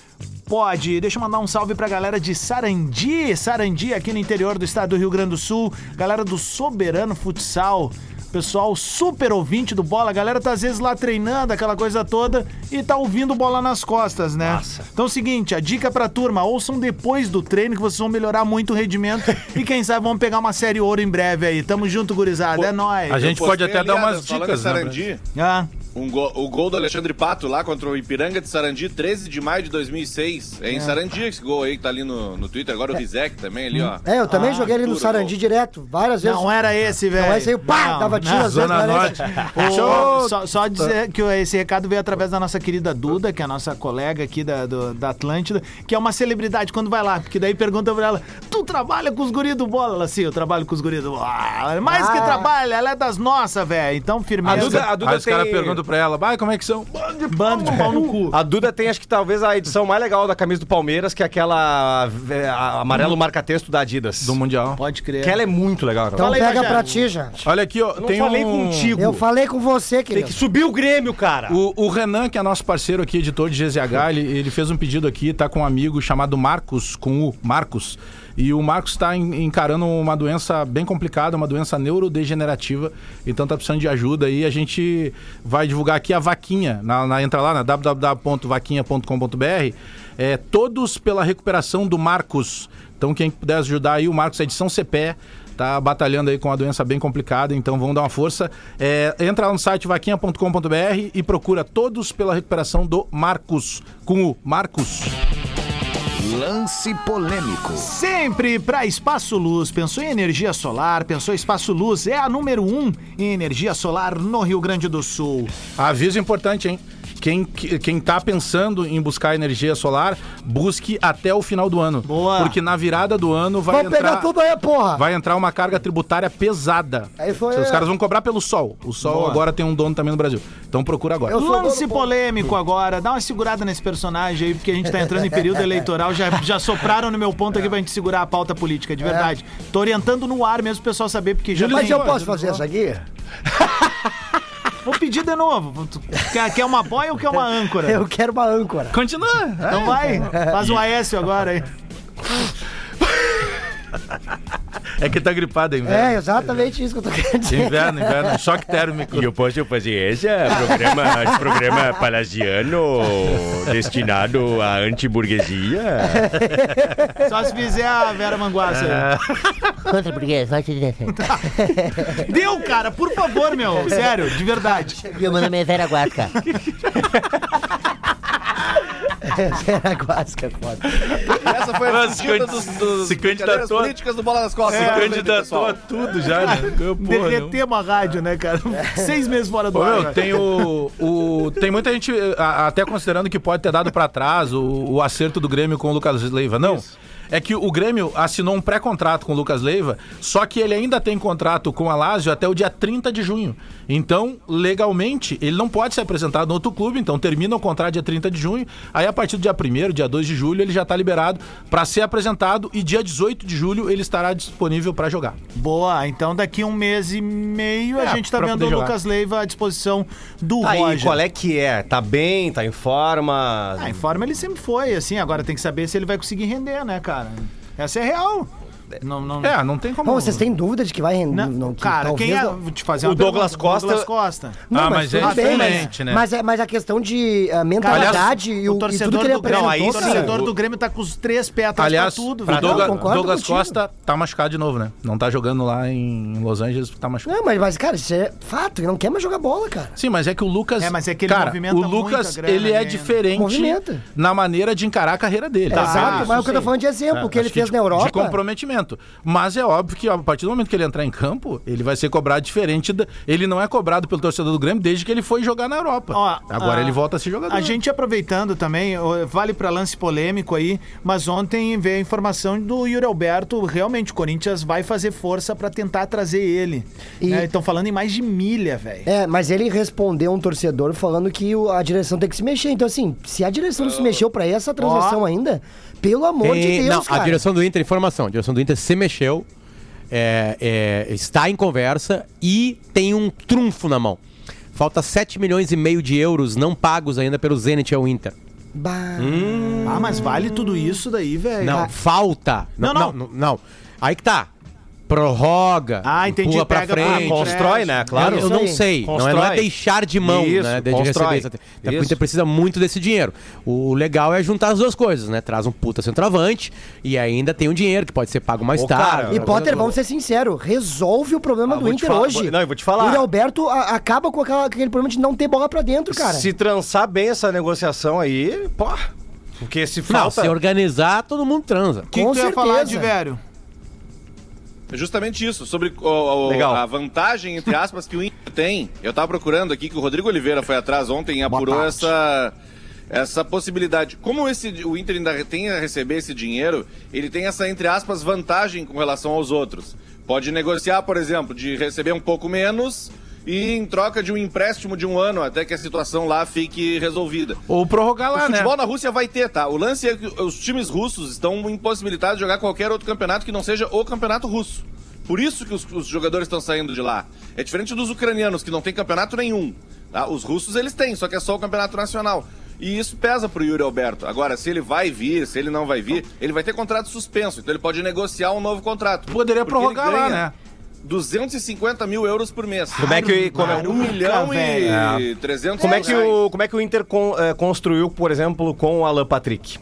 pode. Deixa eu mandar um salve pra galera de Sarandi, Sarandi aqui no interior do estado do Rio Grande do Sul, galera do Soberano Futsal. Pessoal, super ouvinte do Bola. A galera tá às vezes lá treinando, aquela coisa toda, e tá ouvindo Bola nas Costas, né? Nossa. Então é o seguinte, a dica pra turma, ouçam depois do treino que vocês vão melhorar muito o rendimento e quem sabe vão pegar uma série ouro em breve aí. Tamo junto, gurizada. Pô, é nóis. A gente pode até aliadas, dar umas dicas, né? Ah. Um go- o gol do Alexandre Pato lá contra o Ipiranga de Sarandi, treze de maio de dois mil e seis. É em é. Sarandi esse gol aí que tá ali no, no Twitter. Agora o Vizek também ali, ó. É, eu também ah, joguei ali no Sarandi gol. direto, várias vezes. Não era esse, velho. Não, esse aí, pá, não, dava tiro às vezes. O... Só, só dizer que esse recado veio através da nossa querida Duda, que é a nossa colega aqui da, do, da Atlântida, que é uma celebridade quando vai lá, porque daí pergunta pra ela, tu trabalha com os guris do Bola? Ela, sim, eu trabalho com os guris do Bola. Mais ah. que trabalha, ela é das nossas, velho. Então, firmeza. A Duda, a Duda tem... cara pergunta pra ela, vai, como é que são? Bando de, Bando de pau no cu. A Duda tem, acho que talvez a edição mais legal da camisa do Palmeiras, que é aquela a, a, amarelo marca-texto da Adidas. Do Mundial. Pode crer. Que ela é muito legal. Então fala, pega aí, pra ti, gente. Olha aqui, ó. Eu tem não falei um... contigo. Eu falei com você, querido. Tem que subir o Grêmio, cara. O, o Renan, que é nosso parceiro aqui, editor de G Z H, ele, ele fez um pedido aqui, tá com um amigo chamado Marcos, com o Marcos. E o Marcos está encarando uma doença bem complicada, uma doença neurodegenerativa, então tá precisando de ajuda aí. A gente vai divulgar aqui a vaquinha, na, na, entra lá na w w w ponto vaquinha ponto com ponto b r, é, todos pela recuperação do Marcos. Então quem puder ajudar aí, o Marcos é de São Cepé, tá batalhando aí com uma doença bem complicada, então vamos dar uma força. É, entra lá no site vaquinha ponto com ponto b r e procura todos pela recuperação do Marcos, com o Marcos. Lance polêmico. Sempre para Espaço Luz. Pensou em energia solar? Pensou Espaço Luz? É a número um em energia solar no Rio Grande do Sul. Aviso importante, hein? Quem, quem tá pensando em buscar energia solar, busque até o final do ano. Boa. Porque na virada do ano vai vamos entrar... pegar tudo aí, porra! Vai entrar uma carga tributária pesada. Aí foi... Os caras vão cobrar pelo sol. O sol Boa. agora tem um dono também no Brasil. Então procura agora. Lance polêmico ponto. agora. Dá uma segurada nesse personagem aí, porque a gente tá entrando em período eleitoral. Já, já sopraram no meu ponto aqui pra gente segurar a pauta política, de verdade. É. Tô orientando no ar mesmo pro pessoal saber, porque já... Mas tem... eu posso fazer essa aqui? Vou pedir de novo. Quer, quer uma boia ou quer uma âncora? Eu quero uma âncora. Continua. Então é, vai. Então... Faz o Aécio agora aí. É que tá gripado, é inverno. É, exatamente isso que eu tô querendo dizer. Inverno, inverno, choque térmico. E eu posso fazer esse programa, esse programa palaziano destinado à antiburguesia? Só se fizer a Vera Manguaça. Ah. Contra o burguês, vai te dizer. Deu, cara, por favor, meu. Sério, de verdade. Meu nome é Vera Guasca. Vera Guasca, foda. Essa foi a disputa dos, dos se candidatou... políticas do Bola nas Costas. É, se candidatou a tudo já, né? Derretemos a rádio, né, cara? Seis meses fora do Ô, ar. Meu, tem, o, o, tem muita gente a, até considerando que pode ter dado pra trás o, o acerto do Grêmio com o Lucas Leiva. Não. Isso. é que o Grêmio assinou um pré-contrato com o Lucas Leiva, só que ele ainda tem contrato com a Lazio até o dia trinta de junho. Então, legalmente, ele não pode ser apresentado no outro clube, então termina o contrato dia trinta de junho, aí a partir do dia primeiro, dia dois de julho, ele já está liberado para ser apresentado e dia dezoito de julho ele estará disponível para jogar. Boa, então daqui um mês e meio é, a gente tá vendo o jogar. Lucas Leiva à disposição do aí, Roger. Aí, qual é que é? Tá bem? Tá em forma? Ah, em forma ele sempre foi, assim, agora tem que saber se ele vai conseguir render, né, cara? Essa é real. Não, não... É, não tem como. Bom, vocês têm dúvida de que vai render? Não, não, que cara, quem é? Vou te fazer uma pergunta. Douglas Costa. Douglas Costa. Não, ah, mas, mas é diferente, bem, mas, né? Mas, mas a questão de uh, mentalidade, aliás, e o, o torcedor e tudo do que ele não, aí, o torcedor do Grêmio tá com os três pés atrás pra tudo. Aliás, o Douglas, não, Douglas Costa tá machucado de novo, né? Não tá jogando lá em Los Angeles porque tá machucado. Não, mas, mas cara, isso é fato. Ele não quer mais jogar bola, cara. Sim, mas é que o Lucas... É, mas é que ele cara, movimenta muito. O Lucas, grana, ele é né? diferente movimenta. Na maneira de encarar a carreira dele. Exato, mas o que eu tô falando de exemplo, o que ele fez na Europa... De comprometimento. Mas é óbvio que a partir do momento que ele entrar em campo, ele vai ser cobrado diferente. Da... Ele não é cobrado pelo torcedor do Grêmio desde que ele foi jogar na Europa. Ó, agora a... ele volta a ser jogador. A gente aproveitando também, vale para lance polêmico aí, mas ontem veio a informação do Yuri Alberto, realmente o Corinthians vai fazer força para tentar trazer ele. E... É, estão falando em mais de milha, velho. É, mas ele respondeu um torcedor falando que a direção tem que se mexer. Então assim, se a direção não se mexeu para essa transação ó. ainda, pelo amor e... de Deus, não, cara. A direção do Inter, informação, a direção do Inter se mexeu, é, é, está em conversa e tem um trunfo na mão. Falta sete milhões e meio de euros não pagos ainda pelo Zenit ao Inter. Bah. Hum. Ah, mas vale tudo isso daí, velho? Não, ah. falta. Não não. Não, não, não. Aí que tá. Prorroga, ah, entendi, pula pra pega, frente. Ah, constrói, né? Claro. Eu, eu não sei. Não é, não é deixar de mão, isso, né? De receber essa... O Inter precisa muito desse dinheiro. O legal é juntar as duas coisas, né? Traz um puta centroavante e ainda tem um dinheiro que pode ser pago mais Ô, tarde. Cara, e Potter, vamos ser sinceros, resolve o problema ah, do Inter falar, hoje. Vou, não, eu vou te falar. O Alberto a, acaba com aquela, aquele problema de não ter bola pra dentro, cara. Se trançar bem essa negociação aí, pô. Porque se falta... Não, se organizar, todo mundo transa. O que tu ia falar, Diverio? Justamente isso, sobre o, o, a vantagem, entre aspas, que o Inter tem. Eu tava procurando aqui que o Rodrigo Oliveira foi atrás ontem e apurou essa, essa possibilidade. Como esse, o Inter ainda tem a receber esse dinheiro, ele tem essa, entre aspas, vantagem com relação aos outros. Pode negociar, por exemplo, de receber um pouco menos... E em troca de um empréstimo de um ano, até que a situação lá fique resolvida. Ou prorrogar lá, né? O futebol né? na Rússia vai ter, tá? O lance é que os times russos estão impossibilitados de jogar qualquer outro campeonato que não seja o campeonato russo. Por isso que os, os jogadores estão saindo de lá. É diferente dos ucranianos, que não tem campeonato nenhum. Tá? Os russos eles têm, só que é só o campeonato nacional. E isso pesa pro Yuri Alberto. Agora, se ele vai vir, se ele não vai vir, ele vai ter contrato suspenso. Então ele pode negociar um novo contrato. Poderia prorrogar lá, né? duzentos e cinquenta mil euros por mês. Como é que um milhão e trezentos. Como é que o como é que o Inter con, é, construiu, por exemplo, com o Alan Patrick?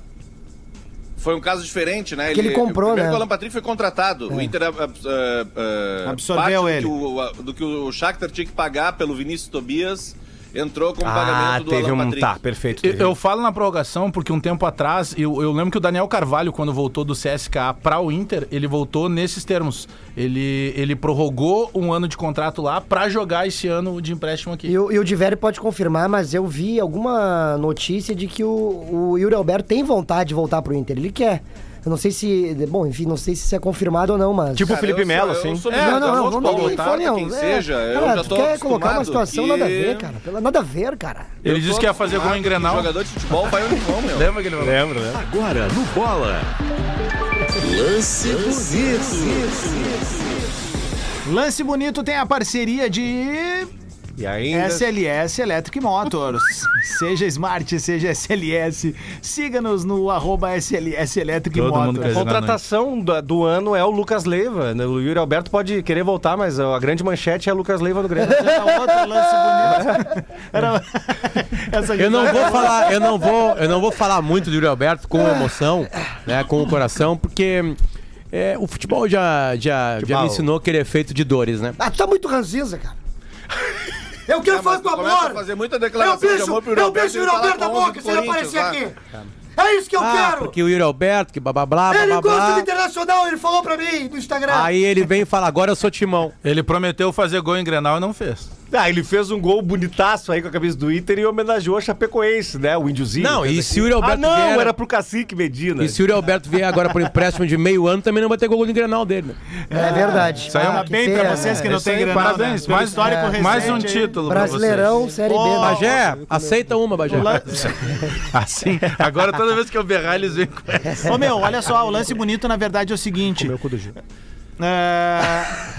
Foi um caso diferente, né? Que ele, ele comprou, primeiro, né? Primeiro o Alan Patrick foi contratado. É. O Inter uh, uh, absorveu ele. Do que, o, do que o Shakhtar tinha que pagar pelo Vinícius Tobias. Entrou com o pagamento ah, do teve Alan um, Patrick. Tá, perfeito. Eu, eu falo na prorrogação porque um tempo atrás, eu, eu lembro que o Daniel Carvalho, quando voltou do C S K A para o Inter, ele voltou nesses termos. Ele, ele prorrogou um ano de contrato lá para jogar esse ano de empréstimo aqui. E, e o Diver pode confirmar, mas eu vi alguma notícia de que o, o Yuri Alberto tem vontade de voltar para o Inter. Ele quer. Eu não sei se... Bom, enfim, não sei se isso é confirmado ou não, mas... Tipo o Felipe Melo, assim. Sou, é, não, não, não, não, não, não, voltar, não, quem é, seja, cara, eu já tô quer colocar uma situação que... nada a ver, cara. Nada a ver, cara. Ele eu disse que ia fazer gol em Grenal. Jogador de futebol, pai uniforme, meu. Lembra aquele momento? Lembro, né? Agora, no Bola. Lance Bonito. Lance Bonito tem a parceria de... E ainda... S L S Electric Motors. Seja Smart, seja S L S. Siga-nos no arroba S L S Electric Motors. Contratação do, do ano é o Lucas Leiva. O Yuri Alberto pode querer voltar, mas a grande manchete é o Lucas Leiva no Grêmio. Outro lance bonito. Era... Essa eu não vou falar, eu não vou, eu não vou falar muito do Yuri Alberto com emoção, né, com o coração, porque... É, o futebol já, já, futebol. já me ensinou que ele é feito de dores, né? Ah, tá muito ranzinza, cara. Eu quero é, fazer com amor. A fazer muita declaração eu bicho, de amor pro Yuri Alberto. Eu bicho o Yuri Alberto da boca se ele aparecer lá. Aqui. É isso que eu ah, quero. Porque o Yuri Alberto, que blá blá ele blá gosta do Internacional, ele falou pra mim no Instagram. Aí ele vem e fala, agora eu sou Timão. Ele prometeu fazer gol em Grenal e não fez. Ah, ele fez um gol bonitaço aí com a cabeça do Inter e homenageou a Chapecoense, né? O índiozinho. Não, e se o Alberto Ah, não, Vieira... era pro Cacique Medina. E se o Alberto vier agora por empréstimo de meio ano, também não vai ter gol no Grenal dele, né? É, é verdade. Isso aí é um bem ter, pra vocês que é, não tem Grenal, parabéns, né? Mais histórico é, recente. Mais um título Brasileirão, pra vocês. Brasileirão, Série B. Oh, Bagé, aceita uma, Bagé. Lance... assim, agora toda vez que eu berrar, eles vêm com essa. Ô, meu, olha só, o lance bonito, na verdade, é o seguinte. Comeu o cu do Gil. É...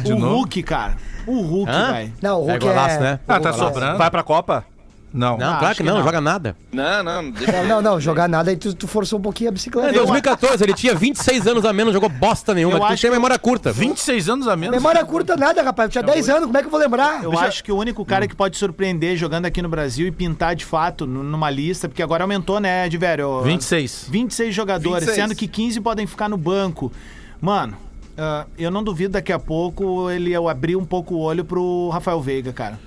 O novo? Hulk, cara. O Hulk, velho. Não, o Hulk é golaço, é... né? Ah, tá golaço. Sobrando. Vai pra Copa? Não. Não, ah, claro que não, que não, joga nada. Não, não, deixa eu... Não, não, jogar nada aí tu, tu forçou um pouquinho a bicicleta. Em dois mil e quatorze, ele tinha vinte e seis anos a menos, jogou bosta nenhuma. Eu acho tem que memória curta. vinte e seis anos a menos? Memória curta nada, rapaz. Eu tinha dez anos, como é que eu vou lembrar? Eu deixa... acho que o único cara que pode surpreender jogando aqui no Brasil e pintar de fato numa lista, porque agora aumentou, né, de velho? vinte e seis. vinte e seis jogadores, vinte e seis. Sendo que quinze podem ficar no banco. Mano. Uh, eu não duvido daqui a pouco ele eu abrir um pouco o olho pro Rafael Veiga, cara.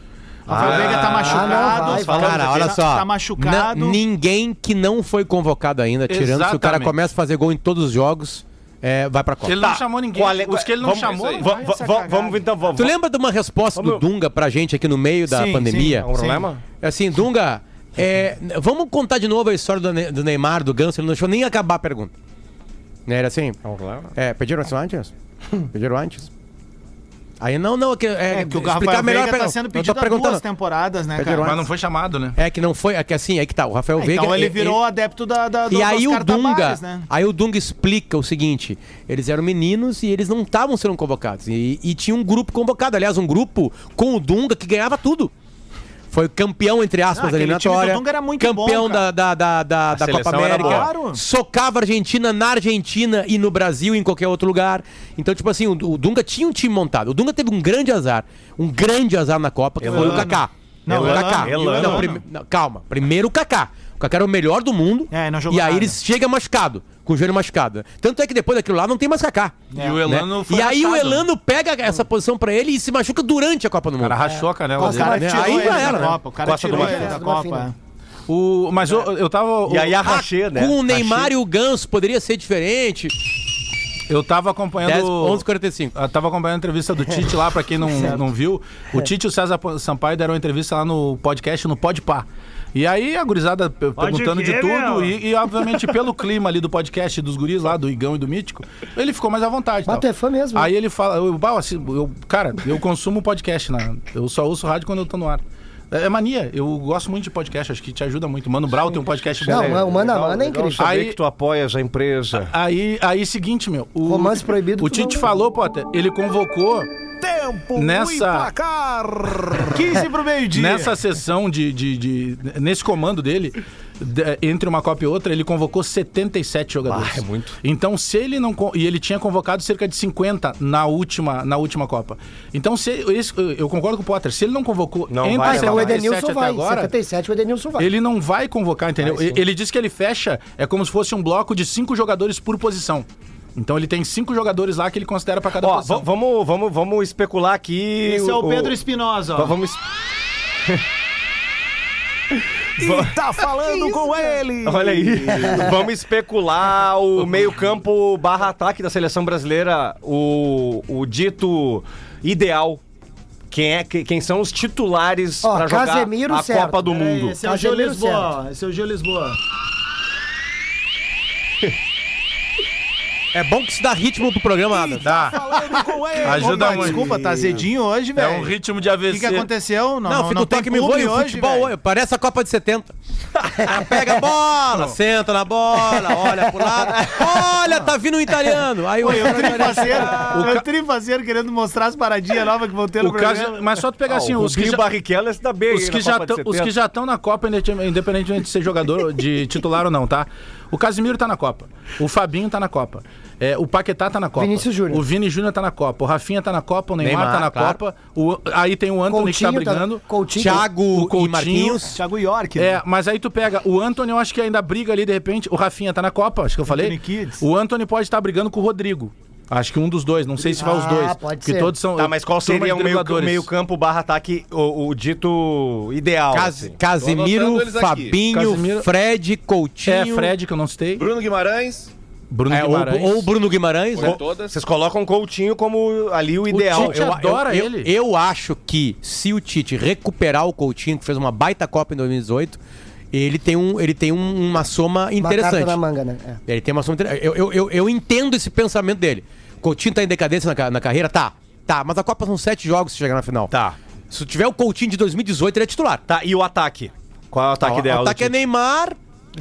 Rafael ah, Veiga tá machucado. Não, vai, cara, olha só. Tá machucado. N- ninguém que não foi convocado ainda, tirando exatamente. Se o cara começa a fazer gol em todos os jogos, é, vai pra Copa. Ele tá. Não chamou ninguém. É, os que ele não vamos, chamou, não vai v- v- vamos então. Vamos, tu lembra de uma resposta vamos. do Dunga pra gente aqui no meio da sim, pandemia? Sim, é um problema? Assim, Dunga, é, vamos contar de novo a história do, ne- do Neymar, do Ganso, ele não deixou nem acabar a pergunta. Era assim, é, pediram isso antes? Pediram antes? Aí não, não, que, é, é que o Rafael Veiga está sendo pedido há duas temporadas, né, cara? Mas não foi chamado, né? É que não foi, é que assim, aí é que tá, o Rafael é, Veiga... Então ele, ele virou ele, adepto da, da, do e aí o Dunga, Tavares, né? Aí o Dunga explica o seguinte, eles eram meninos e eles não estavam sendo convocados, e, e tinha um grupo convocado, aliás, um grupo com o Dunga que ganhava tudo. Foi campeão, entre aspas, da eliminatória. Campeão bom, da, da, da, da, da Copa América. Claro. Socava a Argentina na Argentina e no Brasil e em qualquer outro lugar. Então, tipo assim, o, o Dunga tinha um time montado. O Dunga teve um grande azar. Um grande azar na Copa, que Elano. Foi o Kaká. Não, o Kaká. Não, prim... não, calma. Primeiro o Kaká. O Kaká era o melhor do mundo. É, não jogou e aí nada. Ele chega machucado. Com o joelho machucado. Tanto é que depois daquilo lá não tem mais Kaká. É. E o Elano né? foi E aí machucado. O Elano pega essa posição pra ele e se machuca durante a Copa do Mundo. O cara rachou a canela dele. Né? Aí já era, né? O cara tirou ele da Copa. O... Mas é. eu, eu tava... E aí arrachei, né? Com o Neymar Rachê. E o Ganso poderia ser diferente. Eu tava acompanhando... dez, onze e quarenta e cinco. Eu tava acompanhando a entrevista do Tite lá, pra quem não, não viu. O Tite e o César Sampaio deram uma entrevista lá no podcast, no Podpah. E aí a gurizada p- perguntando que, de tudo e, e obviamente pelo clima ali do podcast dos guris lá, do Igão e do Mítico, ele ficou mais à vontade. Bato é fã mesmo. Aí ele fala, eu, eu, cara, eu consumo podcast, né? Eu só ouço rádio quando eu tô no ar. É mania, eu gosto muito de podcast, acho que te ajuda muito. Mano Brau tem um podcast não, bom. Não, o Mano a Mano é incrível. Aí que tu apoias a empresa. Aí, aí seguinte, meu. O, Romance proibido. O Tite não... falou, Potter, ele convocou... Tempo nessa quinze pro meio-dia. Nessa sessão de, de, de... Nesse comando dele, de, entre uma Copa e outra, ele convocou setenta e sete jogadores. Ah, é muito. Então, se ele não... E ele tinha convocado cerca de cinquenta na última, na última Copa. Então, se esse, eu concordo com o Potter. Se ele não convocou não entre vai, setenta e sete o Edenilson até vai. Agora... setenta e sete o Edenilson vai. Ele não vai convocar, entendeu? Vai, ele diz que ele fecha... É como se fosse um bloco de cinco jogadores por posição. Então ele tem cinco jogadores lá que ele considera pra cada ó, posição. V- vamos, vamos, vamos especular aqui... Esse o, é o Pedro o... Espinosa, ó. V- vamos... E tá falando isso, com ele! Olha aí. Vamos especular o meio-campo barra ataque da seleção brasileira. O, o dito ideal. Quem, é, quem são os titulares ó, pra jogar Casemiro a certo. Copa do é, Mundo. Esse é o Gil Lisboa. Esse é o Gil Lisboa. É bom que isso dá ritmo pro programa, Adas. Dá. Ajuda muito. Desculpa, tá azedinho hoje, velho. É um ritmo de A V C. O que, que aconteceu? Não, não, não, não tem que me hoje, futebol hoje. Parece a Copa de setenta. Pega a bola, senta na bola, olha pro lado. Olha, tá vindo um italiano. Aí o trifaceiro querendo mostrar as paradinhas novas que vão ter no programa. Mas só tu pegar assim, os que já estão na Copa, independentemente de ser jogador, de titular ou não, tá? O Casemiro tá na Copa, o Fabinho tá na Copa, é, o Paquetá tá na Copa, Vinícius Júnior. O Vini Júnior tá na Copa, o Rafinha tá na Copa, o Neymar, Neymar tá na claro. Copa, o, aí tem o Antony Coutinho que tá brigando, tá, Coutinho, Thiago o Coutinho, e Marquinhos, Thiago York. Né? É, mas aí tu pega, o Antony eu acho que ainda briga ali de repente, o Rafinha tá na Copa, acho que eu falei, o Antony pode estar tá brigando com o Rodrigo. Acho que um dos dois, não sei se vai ah, os dois. Pode ser. Todos são, tá, mas qual seria o meio, meio campo barra ataque, o, o dito ideal? Cas, Casemiro, Fabinho, Casemiro, Fred, Coutinho. É, Fred que eu não citei. Bruno Guimarães. Bruno é, Guimarães. Ou, ou Bruno Guimarães. Ou, todas. Vocês colocam o Coutinho como ali o ideal. O Tite eu, adora eu, ele. Eu, eu acho que se o Tite recuperar o Coutinho, que fez uma baita Copa em dois mil e dezoito, ele tem, um, ele tem um, uma soma interessante. Uma carta na manga, né? É. Ele tem uma soma interessante. Eu, eu, eu, eu entendo esse pensamento dele. Coutinho tá em decadência na, na carreira? Tá. Tá, mas a Copa são sete jogos se chegar na final. Tá. Se tiver o Coutinho de dois mil e dezoito, ele é titular. Tá, e o ataque? Qual é o ataque ideal? O ataque é Neymar,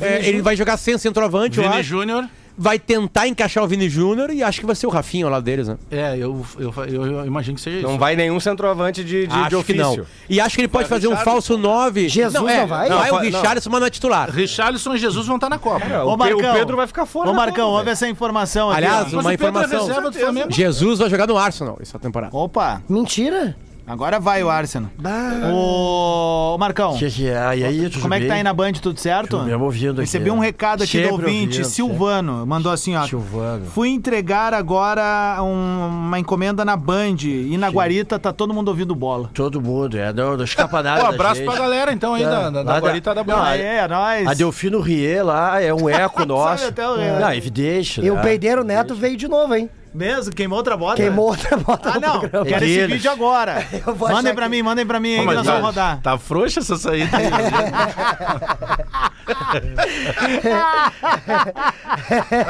é, ele vai jogar sem centroavante, Vini Júnior. Vai tentar encaixar o Vini Júnior e acho que vai ser o Rafinha ao lado deles, né? É, eu, eu, eu imagino que seja isso. Não vai nenhum centroavante de, de, acho de ofício. Que não. E acho que ele pode vai fazer Richarlison? Um falso nove. Jesus não, é, não vai? Vai não, o Richarlison, não. Mas não é titular. Richarlison e Jesus vão estar na Copa. É, o, o, Marcão, o Pedro vai ficar fora. Ô Marcão, ouve essa informação aqui. Aliás, uma informação. É Jesus vai jogar no Arsenal essa temporada. Opa! Mentira! Agora vai o Arsenal. Bah. Ô, Marcão. Che, che, ai, aí, como é que tá aí na Band, tudo certo? Me ouvindo aqui. Recebi um recado aqui do ouvinte, ouvindo, Silvano. Sempre. Mandou assim, ó. Silvano. Fui entregar agora um, uma encomenda na Band. E na Sim. Guarita tá todo mundo ouvindo bola. Todo mundo, é. Não, não escapa nada. Um abraço pra galera, então, aí, é, da, da, da Guarita da Band. Não, é, é nóis. A Delfino Rier lá é um eco nosso. Até o não, evidente. E né? O Peideiro Neto evidente. Veio de novo, hein? Mesmo? Queimou outra bota? Queimou outra bota. Ah, não. Programa. Quero esse vídeo agora. Mandem pra que... mim, mandem pra mim. Pô, que nós vamos rodar. Tá frouxa essa saída aí.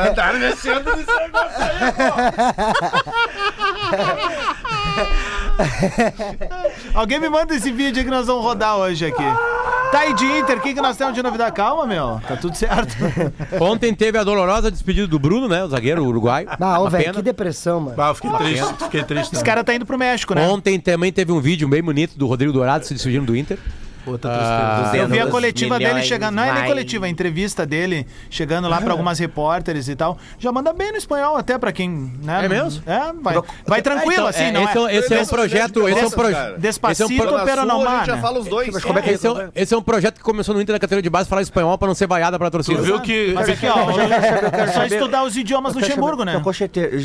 Andaram descendo e saiu da saída. Alguém me manda esse vídeo que nós vamos rodar hoje aqui. Tá aí de Inter, o que, que nós temos de novidade? Calma, meu. Tá tudo certo. Ontem teve a dolorosa despedida do Bruno, né? O zagueiro uruguaio. Não, velho, que depressão, mano. Ah, eu fiquei triste, fiquei triste. Esse cara tá indo pro México, né? Ontem também teve um vídeo bem bonito do Rodrigo Dourado se despedindo do Inter. Outra ah, eu vi a coletiva dele chegando, não é nem coletiva, a entrevista dele chegando lá ah, pra algumas repórteres e tal. Já manda bem no espanhol até pra quem, né? É mesmo? É, vai, vai tranquilo, então, assim, é, não esse é? Esse é um projeto... Esse é um projeto... Despacito, pero no mar, né? Esse é um projeto que começou no Inter da categoria de base, falar espanhol pra não ser vaiada pra torcida. Tu viu que... Mas aqui, ó, é só estudar os idiomas do Luxemburgo, né?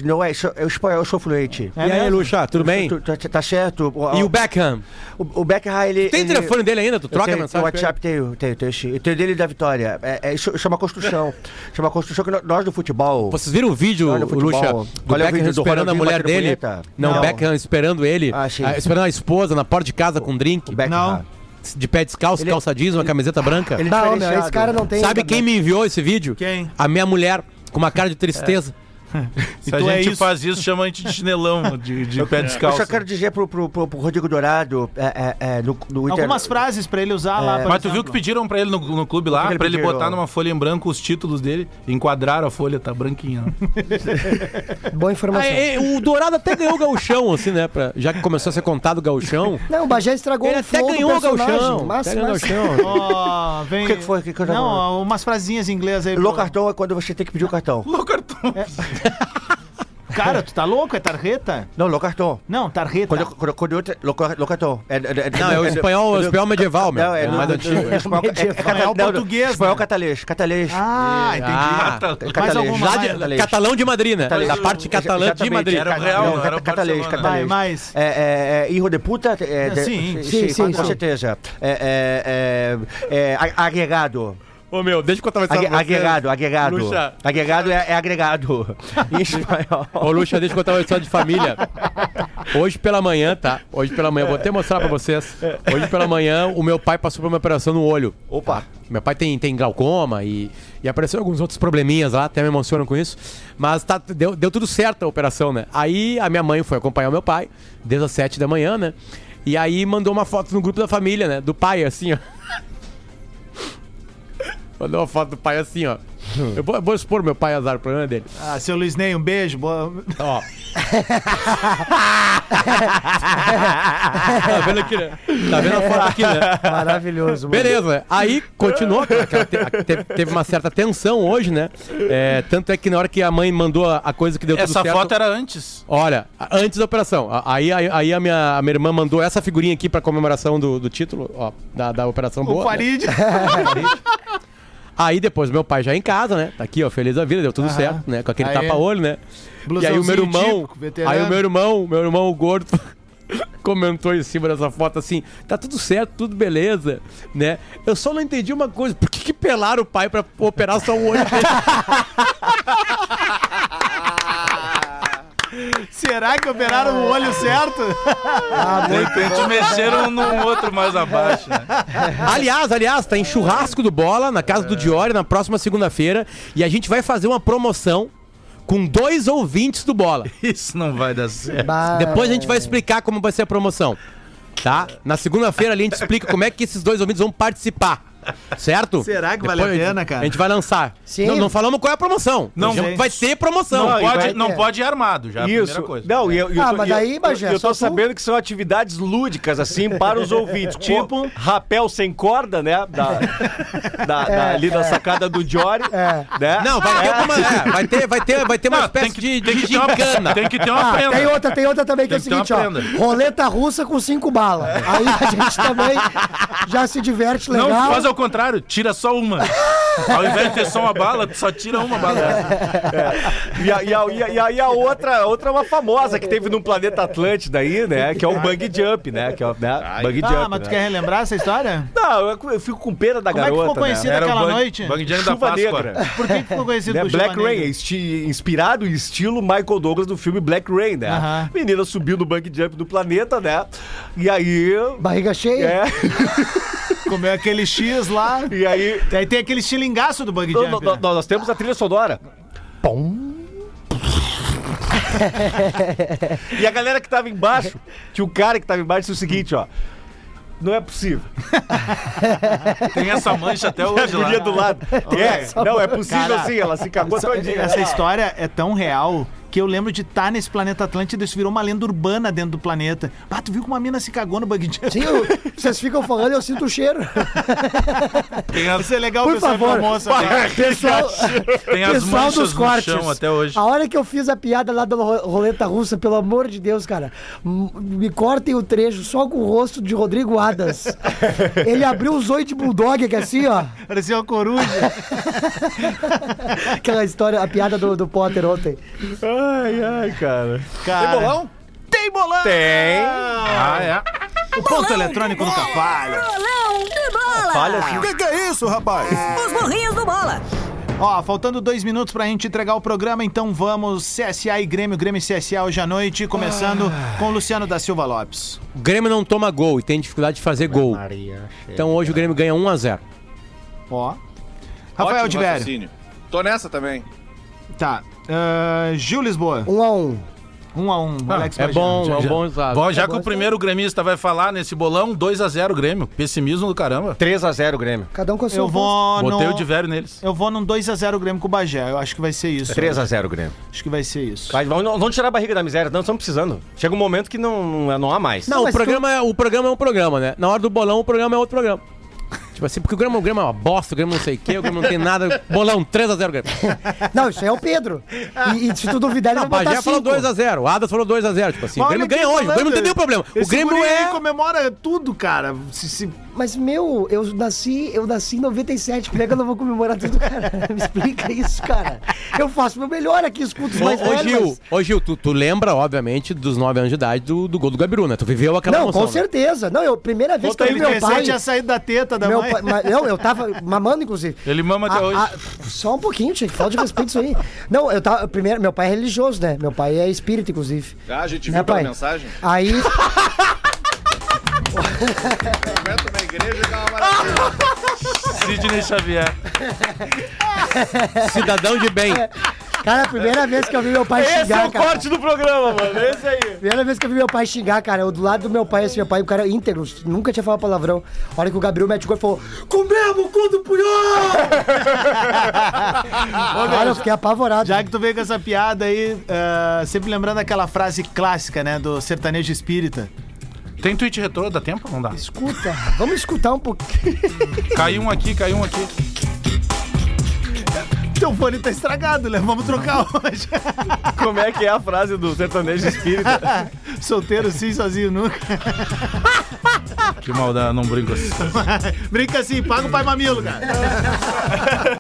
Não é, eu espanhol, sou fluente. E aí, Luxa, tudo bem? Tá certo. E o Beckham? O Beckham, ele... Tem telefone dele ainda? Tu troca tenho, a mensagem? O WhatsApp tenho, tenho, tenho, tenho, tenho dele da Vitória. É, é, isso chama construção. Chama construção que nós do futebol. Vocês viram o vídeo, Lucha, do Qual é o vídeo do esperando Ronaldinho a mulher dele? Não, o Beckham esperando ele, ah, a, esperando a esposa na porta de casa com um drink. Não. De pé descalço, ele, calça jeans, uma camiseta branca. Ele não, meu, esse cara não tem. Sabe quem me enviou esse vídeo? Quem? A minha mulher, com uma cara de tristeza. É. Se a gente é isso. faz isso, chama a gente de chinelão, de, de pé descalço. Eu só quero dizer pro, pro, pro Rodrigo Dourado é, é, é, no, no Inter... algumas frases pra ele usar é, lá. Mas exemplo. Tu viu que pediram pra ele no, no clube lá, ele pra ele botar numa folha em branco os títulos dele, enquadraram a folha, tá branquinha. Boa informação. É, é, o Dourado até ganhou o gauchão, assim, né? Pra, já que começou a ser contado o gauchão. Não, o Bagé estragou ele o flow até ganhou o gauchão. Massa, até massa. Ganhou o gauchão. Oh, vem... O que, que foi? Que que não, ó, umas frasinhas em inglês aí. Lô cartão é quando você tem que pedir o cartão. Lô cartão. É. Cara, tu tá louco? É tarjeta? Não, locartão. Não, tarjeta. Quando, quando, quando eu te, locartão. É, é, não, é o espanhol, é, espanhol medieval, meu. Não, é, é mais antigo. É, é, espanhol, é, é espanhol português. Não, espanhol catalês, catalês. Ah, entendi. Ah, catalês. Mais alguma lá de, catalês. Catalão de Madrid, né? Da parte catalã exatamente. De Madrid. Era o Real, não, era o catalês, catalês. Mais. É, é, é, hijo de puta? É, sim, de, sim, sim, sim, sim. Com certeza. É, é, é, é, agregado. Ô meu, deixa eu contar mais história. Agregado, agregado. Lucha. Agregado é, é agregado. Em espanhol. Ô, Lucha, deixa eu contar uma história de família. Hoje pela manhã, tá? Hoje pela manhã, vou até mostrar pra vocês. Hoje pela manhã, o meu pai passou por uma operação no olho. Opa! Meu pai tem, tem glaucoma e, e apareceu alguns outros probleminhas lá, até me emocionam com isso. Mas tá, deu, deu tudo certo a operação, né? Aí a minha mãe foi acompanhar o meu pai, desde as sete da manhã, né? E aí mandou uma foto no grupo da família, né? Do pai, assim, ó. Mandou uma foto do pai assim, ó. Eu vou, eu vou expor meu pai, azar, o problema dele. Ah, seu Luiz Ney, um beijo. Boa... Ó. Tá vendo aqui, né? Tá vendo a foto aqui, né? Maravilhoso. Beleza, mano. Aí continuou. Aquela te, a, te, teve uma certa tensão hoje, né? É, tanto é que na hora que a mãe mandou a, a coisa que deu essa tudo certo... Essa foto era antes. Olha, antes da operação. Aí, aí, aí a, minha, a minha irmã mandou essa figurinha aqui pra comemoração do, do título, ó, da, da operação o boa. O Farid. Né? O Farid. Aí depois meu pai já em casa, né? Tá aqui, ó, feliz da vida, deu tudo Aham. certo, né? Com aquele tapa-olho, né? E aí o meu irmão, típico, aí o meu irmão, meu irmão o gordo comentou em cima dessa foto assim: "Tá tudo certo, tudo beleza", né? Eu só não entendi uma coisa, por que que pelaram o pai pra operar só o olho dele? Será que operaram no olho certo? Ah, de repente mexeram num outro mais abaixo, né? Aliás, aliás, tá em churrasco do Bola, na casa é. do Diori, na próxima segunda-feira. E a gente vai fazer uma promoção com dois ouvintes do Bola. Isso não vai dar certo. Bah. Depois a gente vai explicar como vai ser a promoção, tá? Na segunda-feira ali a gente explica como é que esses dois ouvintes vão participar. Certo? Será que vale a pena, cara? A gente vai lançar. Sim. Não, não falamos qual é a promoção. Não, gente, vai ter promoção. Não, não, pode, não pode ir armado, já. Isso. É a primeira coisa. Não, e eu, eu, ah, eu, mas daí, eu, Bagé, eu, eu tô tu... sabendo que são atividades lúdicas, assim, para os ouvintes. Tipo, rapel sem corda, né? Da, da, é, da, ali é. da sacada do Jory. É. Né? Não, vai, é. ter alguma, é, vai ter vai ter, vai ter não, uma espécie que, de, tem de gincana. Tem que ter uma ah, prenda. Tem outra, tem outra também, tem que é o seguinte, ó. Roleta russa com cinco balas. Aí a gente também já se diverte legal. Não, ao contrário, tira só uma. Ao invés de ter só uma bala, só tira uma bala. É. E, a, e, a, e, a, e a outra, outra uma famosa que teve no Planeta Atlântida aí, né? Que é o Bang Jump, né? Que é o, né? Bang ah, Jump. Ah, mas né? tu quer relembrar essa história? Não, eu, eu fico com pena da Como garota. Como é que ficou conhecida né? aquela bang, noite? Bang Jump da Páscoa. Negra. Por que ficou conhecido né? por Black Chuva Rain, esti, inspirado em estilo Michael Douglas do filme Black Rain, né? Uh -huh. Menina subiu no Bang Jump do planeta, né? E aí... Barriga cheia. É. Comeu aquele X lá. E aí... aí tem aquele estilingaço do Bug Jump. Né? Nós temos a trilha sonora. Pum. E a galera que tava embaixo, tinha um cara que tava embaixo, disse o seguinte, ó. Não é possível. Tem essa mancha até hoje lá. Do lado. É, não, é possível cara, assim, ela se cagou todinha. Essa história é tão real... que eu lembro de estar nesse Planeta Atlântida, isso virou uma lenda urbana dentro do planeta. Ah, tu viu que uma mina se cagou no Bug Jump? Sim, eu, vocês ficam falando e eu sinto o cheiro. Tem as... Isso é legal, por pessoal, favor. Moça, né? Pessoal, tem as pessoal manchas dos cortes. No chão até hoje. A hora que eu fiz a piada lá da roleta russa, pelo amor de Deus, cara, me cortem o trecho só com o rosto de Rodrigo Adas. Ele abriu os oito de bulldog aqui assim, ó. Parecia uma coruja. Aquela história, a piada do, do Potter ontem. Ai, ai, cara. cara. Tem bolão? Tem bolão! Tem! Ah, é. O bolão, ponto eletrônico nunca falha. Bolão de bola! Falha, o que, que é isso, rapaz? Os burrinhos do Bola. Ó, faltando dois minutos pra gente entregar o programa, então vamos. C S A e Grêmio, Grêmio e C S A hoje à noite, começando ah. com o Luciano da Silva Lopes. O Grêmio não toma gol e tem dificuldade de fazer gol. Maria, então hoje o Grêmio ganha um a zero. Ó. Rafael Diver. Tô nessa também. Tá. Uh, Gil Lisboa. um a um. um a um. É bom, já, é bom usado. Bom, já é que o primeiro gremista vai falar nesse bolão, dois a zero Grêmio. Pessimismo do caramba. três a zero Grêmio. Cada um com a sua. Eu vou no... Botei o Diver neles. Eu vou num dois a zero Grêmio com o Bagé. Eu acho que vai ser isso. três a zero Grêmio. Acho que vai ser isso. Mas vamos, vamos tirar a barriga da miséria. Não, estamos precisando. Chega um momento que não, não há mais. Não, não o, programa tu... é, o programa é um programa, né? Na hora do bolão, o programa é outro programa. Tipo assim, porque o Grêmio, o Grêmio é uma bosta, o Grêmio não sei o que, o Grêmio não tem nada. Bolão, três a zero Grêmio. Não, isso aí é o Pedro. E, e se tu duvidar, ele não, vai botar cinco. O Bagé falou dois a zero, o Adas falou dois a zero. Tipo assim, mas o Grêmio ganha hoje, o Grêmio não tem nenhum problema. O Grêmio é... comemora tudo, cara. Se, se... Mas, meu, eu nasci, eu nasci em noventa e sete, como é que eu não vou comemorar tudo, cara? Me explica isso, cara. Eu faço o meu melhor aqui, escuto os mais velhos. Ô, Gil, mas... ô, Gil tu, tu lembra, obviamente, dos nove anos de idade do, do gol do Gabiru, né? Tu viveu aquela não, emoção. Não, com certeza. Né? Não, eu, primeira vez Conta que eu vi meu pai... tinha saído da teta da mãe. Pai, eu, eu tava mamando, inclusive. Ele mama até a, hoje. A, só um pouquinho, tinha que falar de respeito isso aí. Não, eu tava... Primeiro, meu pai é religioso, né? Meu pai é espírita, inclusive. Ah, a gente né, viu pela mensagem? Aí... Momento na igreja que é uma maravilha. Sidney Xavier. Cidadão de bem. Cara, a primeira vez que eu vi meu pai xingar, cara. Esse é o corte do programa, mano. Esse aí. Primeira vez que eu vi meu pai xingar, cara. Eu do lado do meu pai, esse meu pai, o cara íntegro, nunca tinha falado palavrão. A hora que o Gabriel mete o gol e falou: comemos o cu do punhão! Cara, eu fiquei apavorado. Já que tu veio com essa piada aí, uh, sempre lembrando aquela frase clássica, né, do sertanejo espírita. Tem tweet retrô, dá tempo ou não dá? Escuta, vamos escutar um pouquinho. Caiu um aqui, caiu um aqui. Teu fone tá estragado, né? Vamos trocar hoje. Como é que é a frase do sertanejo espírita? Solteiro sim, sozinho nunca. Que maldade, não brinca assim. Brinca assim, paga o pai mamilo, cara.